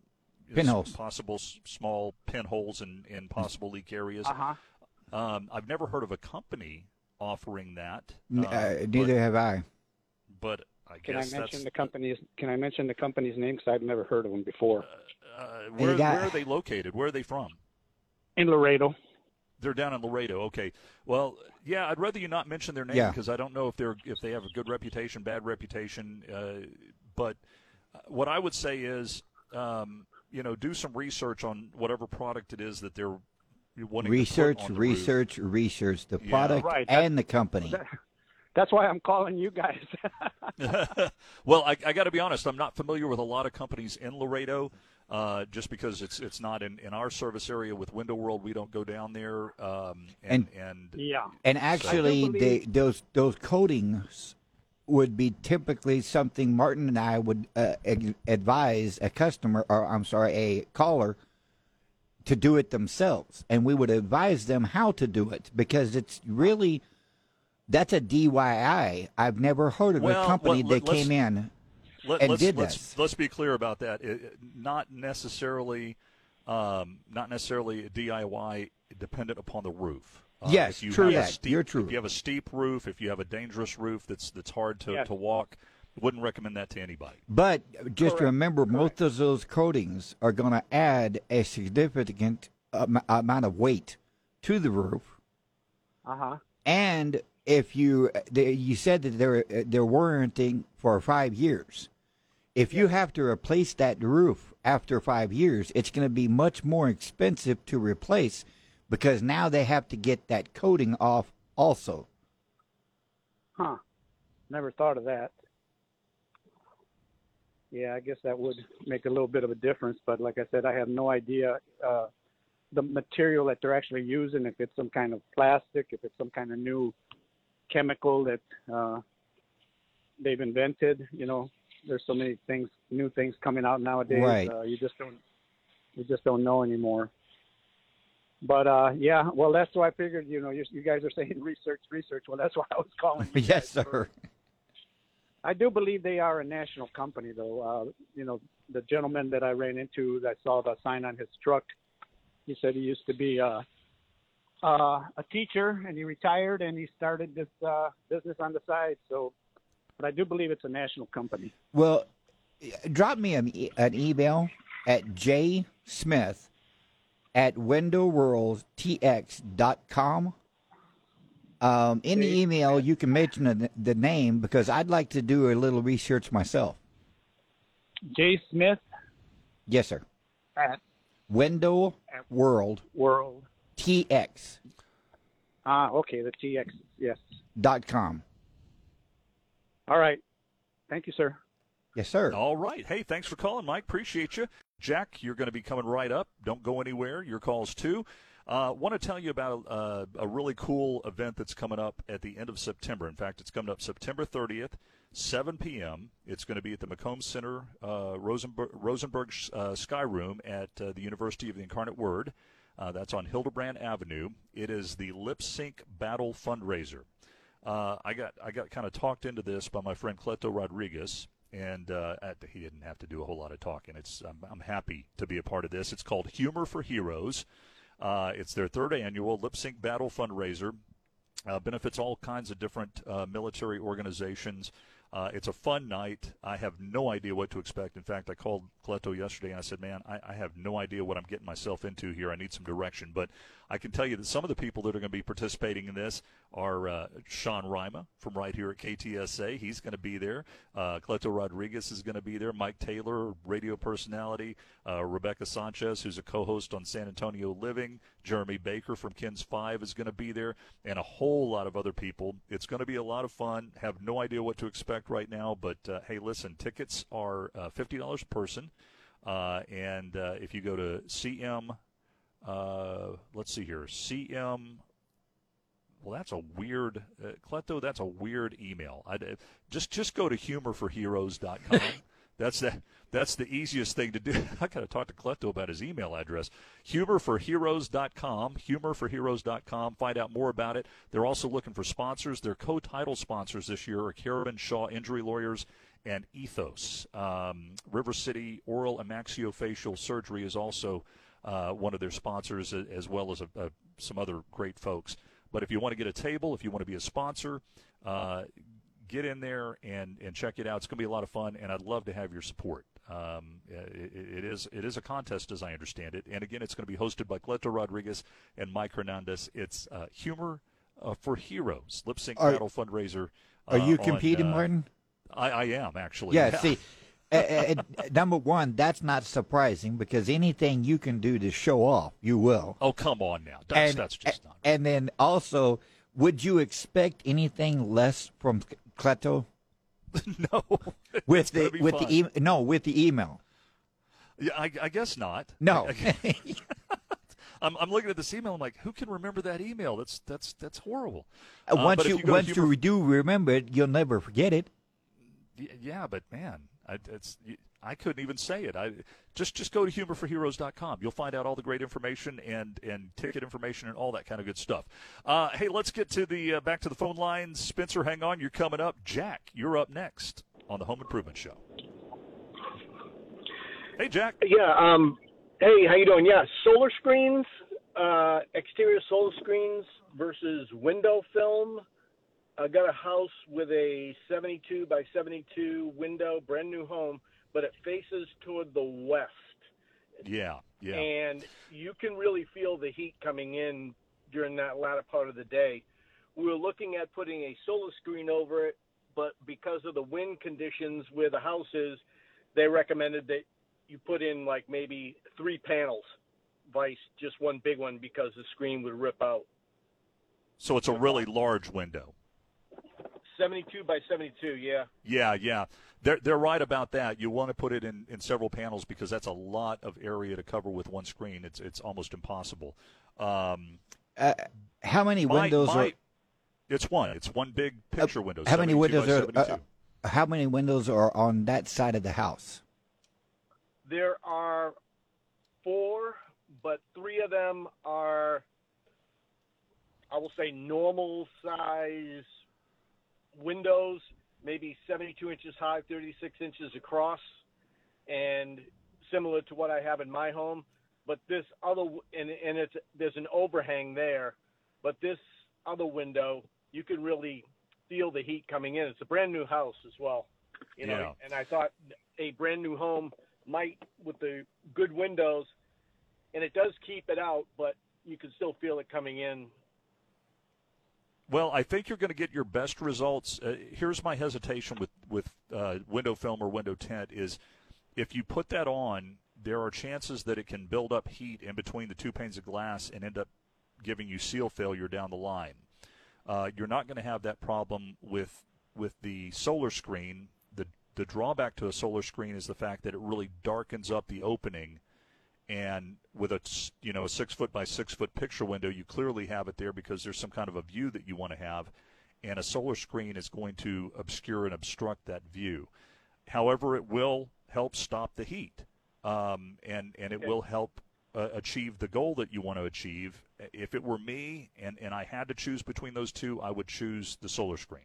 pinholes, possible small pinholes and possible leak areas. Uh-huh. I've never heard of a company offering that. Neither have I. But I guess Can I mention the company's name? Because I've never heard of them before. Where are they located? Where are they from? In Laredo. They're down in Laredo. Okay. Well, yeah, I'd rather you not mention their name because I don't know if they have a good reputation, bad reputation. But what I would say is, do some research on whatever product it is that they're wanting to put on the roof. Research the product and the company. That's why I'm calling you guys. Well, I got to be honest. I'm not familiar with a lot of companies in Laredo, just because it's not in our service area. With Window World, we don't go down there. And actually, those coatings would be typically something Martin and I would advise a caller to do it themselves, and we would advise them how to do it because it's really. That's a DIY. I've never heard of a company that came in and did that. Let's be clear about that. Not necessarily a DIY dependent upon the roof. Yes, true that. You're true. If you have a steep roof, if you have a dangerous roof that's hard to walk, wouldn't recommend that to anybody. But just remember, most of those coatings are going to add a significant amount of weight to the roof. Uh-huh. And if you said that they're warranting for 5 years, if you have to replace that roof after 5 years, it's going to be much more expensive to replace because now they have to get that coating off also. Huh. Never thought of that. Yeah, I guess that would make a little bit of a difference. But like I said, I have no idea the material that they're actually using, if it's some kind of plastic, if it's some kind of new chemical that they've invented. There's so many things, new things coming out nowadays. Right. You just don't know anymore. But that's why I figured, you guys are saying research. Well, that's why I was calling you. Yes, sir. I do believe they are a national company, though. The gentleman that I ran into, that saw the sign on his truck. He said he used to be a teacher, and he retired, and he started this business on the side. So, but I do believe it's a national company. Well, drop me an email at jsmith at windowworldtx.com. In the email, you can mention the name because I'd like to do a little research myself. J. Smith? Yes, sir. At Window World TX. Ah, okay, the TX, yes. .com. All right. Thank you, sir. Yes, sir. All right. Hey, thanks for calling, Mike. Appreciate you. Jack, you're going to be coming right up. Don't go anywhere. Your calls, too. Want to tell you about a really cool event that's coming up at the end of September. In fact, it's coming up September 30th, 7 p.m. It's going to be at the Macomb Center, Rosenberg Sky Room at the University of the Incarnate Word. That's on Hildebrand Avenue. It is the Lip Sync Battle Fundraiser. I got kind of talked into this by my friend Cleto Rodriguez, and he didn't have to do a whole lot of talking. I'm happy to be a part of this. It's called Humor for Heroes. It's their third annual Lip Sync Battle Fundraiser. Benefits all kinds of different military organizations. It's a fun night. I have no idea what to expect. In fact, I called Cleto yesterday, and I said, man, I have no idea what I'm getting myself into here. I need some direction. But I can tell you that some of the people that are going to be participating in this are Sean Rima from right here at KTSA. He's going to be there. Cleto Rodriguez is going to be there. Mike Taylor, radio personality. Rebecca Sanchez, who's a co-host on San Antonio Living. Jeremy Baker from Ken's 5 is going to be there, and a whole lot of other people. It's going to be a lot of fun. Have no idea what to expect right now, but hey, listen, tickets are $50 a person, and if you go to CM, let's see here, CM, well, that's a weird, Cleto, that's a weird email. Just go to humorforheroes.com. That's the easiest thing to do. I got to talk to Cleto about his email address. Humorforheroes.com, humorforheroes.com. Find out more about it. They're also looking for sponsors. Their co-title sponsors this year are Caravan Shaw Injury Lawyers and Ethos. River City Oral and Maxillofacial Surgery is also one of their sponsors, as well as some other great folks. But if you want to get a table, if you want to be a sponsor, get in there and check it out. It's going to be a lot of fun, and I'd love to have your support. It is a contest, as I understand it. And, again, it's going to be hosted by Cleto Rodriguez and Mike Hernandez. It's Humor for Heroes, Lip Sync Battle Fundraiser. Are you competing, Martin? I am, actually. Yeah. See, number one, that's not surprising because anything you can do to show off, you will. Oh, come on now. That's just not right. And then also, would you expect anything less from Cleto? No. With the email. Yeah, I guess not. No. I'm looking at this email. I'm like, who can remember that email? That's horrible. Once you do remember it, you'll never forget it. Yeah, but man, I couldn't even say it. Just go to humorforheroes.com. You'll find out all the great information and ticket information and all that kind of good stuff. Hey, let's get to the back to the phone lines. Spencer, hang on. You're coming up. Jack, you're up next on the Home Improvement Show. Hey, Jack. Yeah. Hey, how you doing? Yeah, solar screens, exterior solar screens versus window film. I got a house with a 72 by 72 window, brand new home, but it faces toward the west. Yeah. And you can really feel the heat coming in during that latter part of the day. We were looking at putting a solar screen over it, but because of the wind conditions where the house is, they recommended that you put in like maybe 3 panels, vice just one big one because the screen would rip out. So it's a really large window. 72 by 72, yeah. Yeah. They're right about that. You want to put it in several panels because that's a lot of area to cover with one screen. It's almost impossible. How many windows are? It's one. It's one big picture window. How many windows are? How many windows are on that side of the house? There are 4, but 3 of them are, I will say, normal size windows, maybe 72 inches high, 36 inches across, and similar to what I have in my home. But this other, and it's, there's an overhang there, but this other window, you can really feel the heat coming in. It's a brand new house as well, you know. Yeah. And I thought a brand new home might, with the good windows, and it does keep it out, but you can still feel it coming in. Well, I think you're going to get your best results. Here's my hesitation with window film or window tint is if you put that on, there are chances that it can build up heat in between the two panes of glass and end up giving you seal failure down the line. You're not going to have that problem with the solar screen. The drawback to a solar screen is the fact that it really darkens up the opening. And with a 6-foot by 6-foot picture window, you clearly have it there because there's some kind of a view that you want to have, and a solar screen is going to obscure and obstruct that view. However, it will help stop the heat, and it will help achieve the goal that you want to achieve. If it were me and I had to choose between those two, I would choose the solar screen.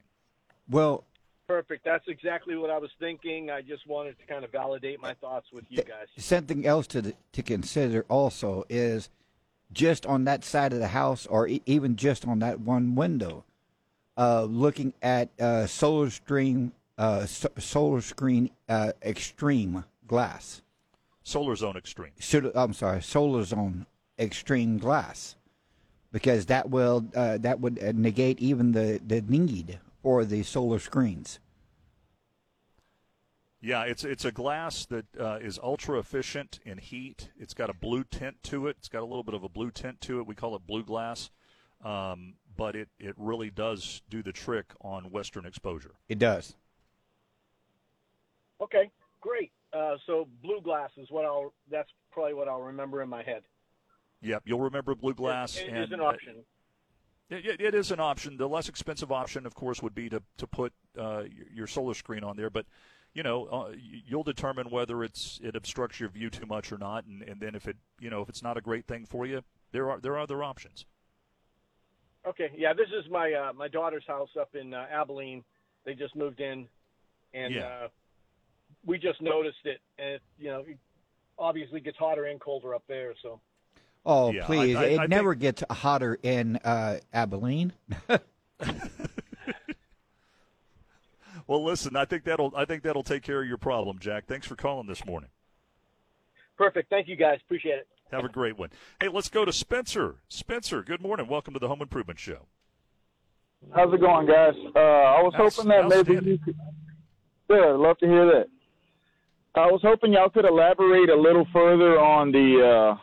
Well. Perfect. That's exactly what I was thinking. I just wanted to kind of validate my thoughts with you guys. Something else to consider also is just on that side of the house or even just on that one window, looking at solar screen extreme glass. Solar zone extreme. Solar zone extreme glass, because that will that would negate even the need for the solar screens. Yeah, it's a glass that is ultra efficient in heat. It's got a blue tint to it. It's got a little bit of a blue tint to it. We call it blue glass, but it really does do the trick on western exposure. It does. Okay, great. So blue glass is that's probably what I'll remember in my head. Yep, you'll remember blue glass. It is an option. It is an option. The less expensive option, of course, would be to put your solar screen on there. But, you'll determine whether it obstructs your view too much or not. And then if it's not a great thing for you, there are other options. Okay. Yeah, this is my daughter's house up in Abilene. They just moved in, and we just noticed it. And, it obviously gets hotter and colder up there, so. Oh, yeah, please. I never gets hotter in Abilene. Well, listen, I think that'll take care of your problem, Jack. Thanks for calling this morning. Perfect. Thank you, guys. Appreciate it. Have a great one. Hey, let's go to Spencer. Spencer, good morning. Welcome to the Home Improvement Show. How's it going, guys? I was hoping that maybe you could – yeah, I'd love to hear that. I was hoping y'all could elaborate a little further on the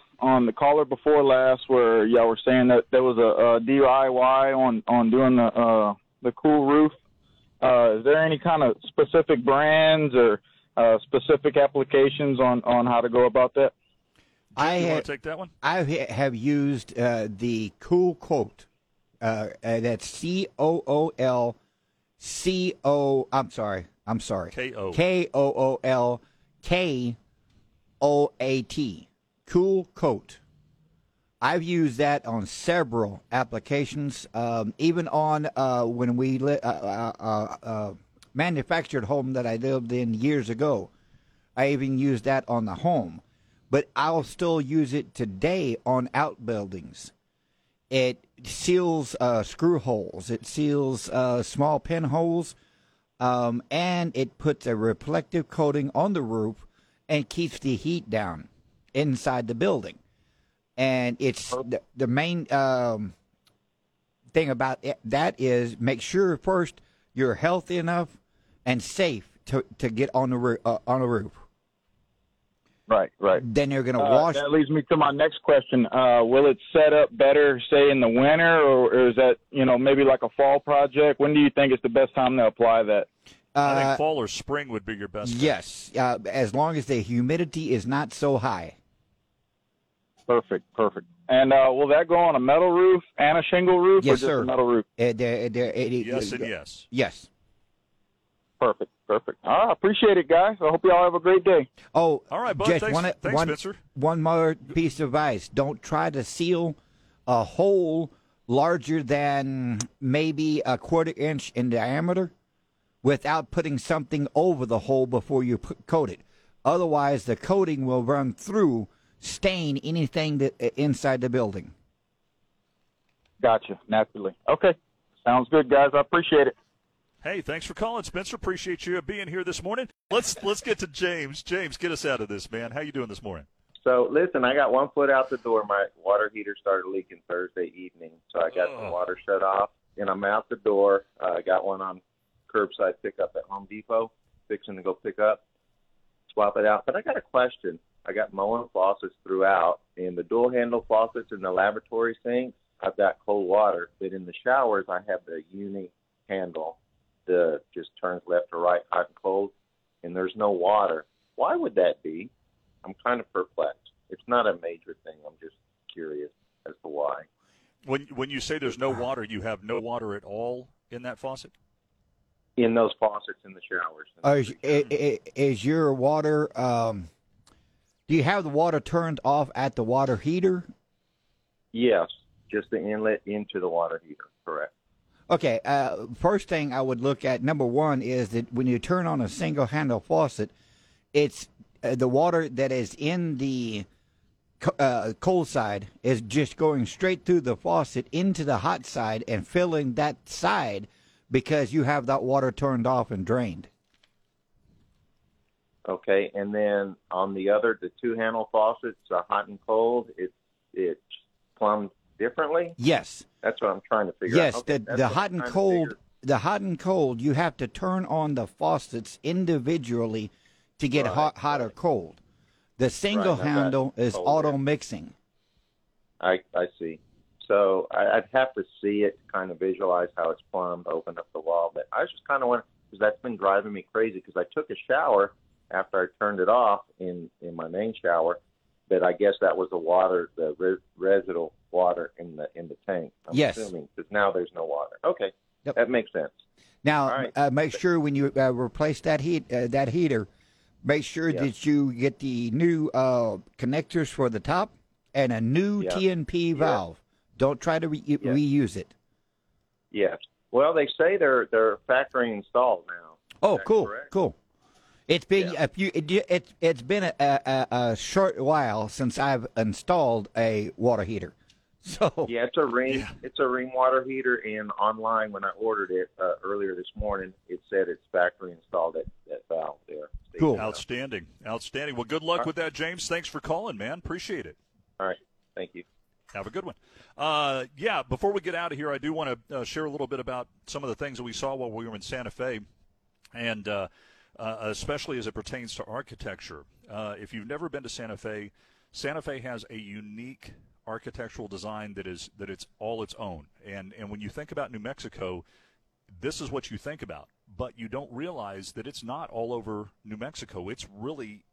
caller before last, where y'all were saying that there was a DIY on doing the cool roof. Is there any kind of specific brands or specific applications on how to go about that? Want to take that one? I have used the Cool Coat. That's COOLCO. I'm sorry. KOOLKOAT. Cool Coat. I've used that on several applications, even on when we manufactured home that I lived in years ago. I even used that on the home, but I'll still use it today on outbuildings. It seals screw holes. It seals small pinholes, and it puts a reflective coating on the roof and keeps the heat down inside the building. And it's the main thing about it, that is make sure first you're healthy enough and safe to get on the roof. Right. Then you're going to wash. That leads me to my next question. Will it set up better, say, in the winter, or is that maybe like a fall project? When do you think is the best time to apply that? I think fall or spring would be your best. Yes, as long as the humidity is not so high. Perfect. And will that go on a metal roof and a shingle roof, yes, or just sir. A metal roof? Yes. Yes. Perfect. All right, I appreciate it, guys. I hope you all have a great day. Oh, all right, bud. Thanks, Spencer. One more piece of advice: don't try to seal a hole larger than maybe a quarter inch in diameter without putting something over the hole before you coat it. Otherwise, the coating will run through, stain anything that inside the building. Gotcha, naturally. Okay, sounds good, guys. I appreciate it. Hey, thanks for calling, Spencer. Appreciate you being here this morning. Let's get to James. James, get us out of this, man. How you doing this morning? So, listen, I got one foot out the door. My water heater started leaking Thursday evening, so I got the water shut off, and I'm out the door. I got one on curbside pickup at Home Depot, fixing to go pick up, swap it out. But I got a question. I got Moen faucets throughout, and the dual-handle faucets in the laboratory sinks, I've got cold water. But in the showers, I have the uni handle that just turns left to right, hot and cold, and there's no water. Why would that be? I'm kind of perplexed. It's not a major thing. I'm just curious as to why. When you say there's no water, you have no water at all in that faucet? In those faucets in the showers. Is your water do you have the water turned off at the water heater? Yes, just the inlet into the water heater, correct. Okay, first thing I would look at, number one, is that when you turn on a single-handle faucet, it's the water that is in the cold side is just going straight through the faucet into the hot side and filling that side because you have that water turned off and drained. Okay, and then on the other, the two-handle faucets, hot and cold, it's plumbed differently? Yes. That's what I'm trying to figure out. Yes, okay, the hot and cold, you have to turn on the faucets individually to get hot or cold. The single handle is auto-mixing. I see. So I'd have to see it to kind of visualize how it's plumbed, open up the wall. But I was just kind of wondering, because that's been driving me crazy, because I took a shower after I turned it off in my main shower, but I guess that was the water, the residual water in the tank. I'm assuming, because now there's no water. Okay, that makes sense. Now, make sure when you replace that heater, make sure that you get the new connectors for the top and a new TNP valve. Don't try to reuse it. Yes. Well, they say they're factory installed now. Oh, cool, correct? Cool. It's been a short while since I've installed a water heater. So it's a Rheem. Yeah. It's a Rheem water heater, and online when I ordered it earlier this morning, it said it's factory installed at that valve there. Cool. Outstanding. Well, good luck with that, James. Thanks for calling, man. Appreciate it. All right. Thank you. Have a good one. Before we get out of here, I do want to share a little bit about some of the things that we saw while we were in Santa Fe, and especially as it pertains to architecture. If you've never been to Santa Fe, Santa Fe has a unique architectural design that it's all its own. And when you think about New Mexico, this is what you think about. But you don't realize that it's not all over New Mexico. It's really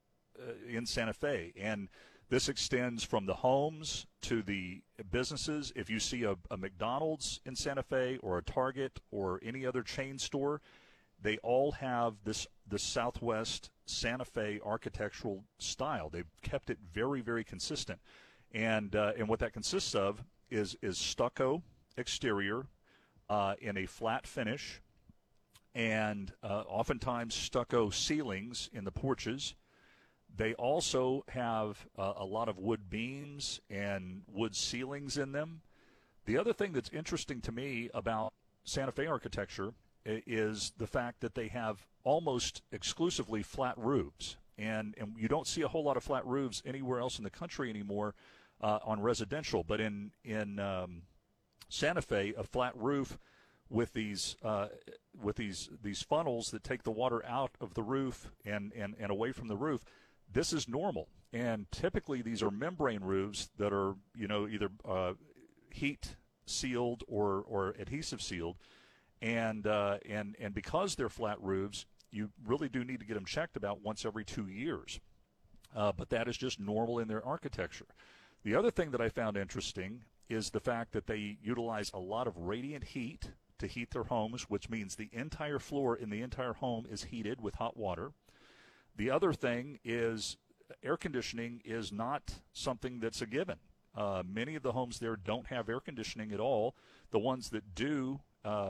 in Santa Fe. And this extends from the homes to the businesses. If you see a McDonald's in Santa Fe or a Target or any other chain store, they all have the Southwest Santa Fe architectural style. They've kept it very, very consistent. And what that consists of is stucco exterior in a flat finish, and oftentimes stucco ceilings in the porches. They also have a lot of wood beams and wood ceilings in them. The other thing that's interesting to me about Santa Fe architecture is the fact that they have almost exclusively flat roofs. And you don't see a whole lot of flat roofs anywhere else in the country anymore on residential. But in Santa Fe, a flat roof with these funnels that take the water out of the roof and away from the roof, this is normal. And typically these are membrane roofs that are either heat sealed or adhesive sealed. And because they're flat roofs, you really do need to get them checked about once every 2 years. But that is just normal in their architecture. The other thing that I found interesting is the fact that they utilize a lot of radiant heat to heat their homes, which means the entire floor in the entire home is heated with hot water. The other thing is air conditioning is not something that's a given. Many of the homes there don't have air conditioning at all. The ones that do,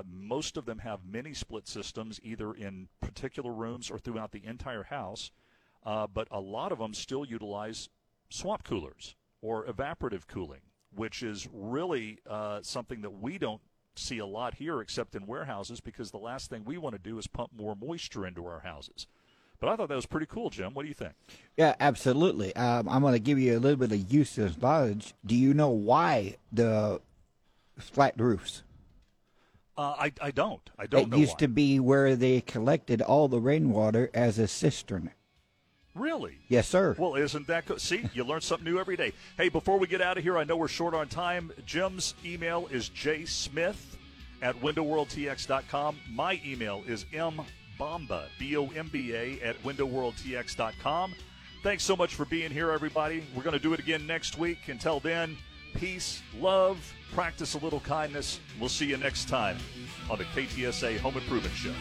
most of them have mini split systems, either in particular rooms or throughout the entire house, but a lot of them still utilize swamp coolers or evaporative cooling, which is really something that we don't see a lot here except in warehouses, because the last thing we want to do is pump more moisture into our houses. But I thought that was pretty cool, Jim. What do you think? Yeah, absolutely. I'm going to give you a little bit of useless knowledge. Do you know why the flat roofs? I don't. I don't know why. It used to be where they collected all the rainwater as a cistern. Really? Yes, sir. Well, isn't that good? See, you learn something new every day. Hey, before we get out of here, I know we're short on time. Jim's email is jsmith@windowworldtx.com. My email is mbomba, B-O-M-B-A, @windowworldtx.com. Thanks so much for being here, everybody. We're going to do it again next week. Until then, peace, love, practice a little kindness. We'll see you next time on the KTSA Home Improvement Show.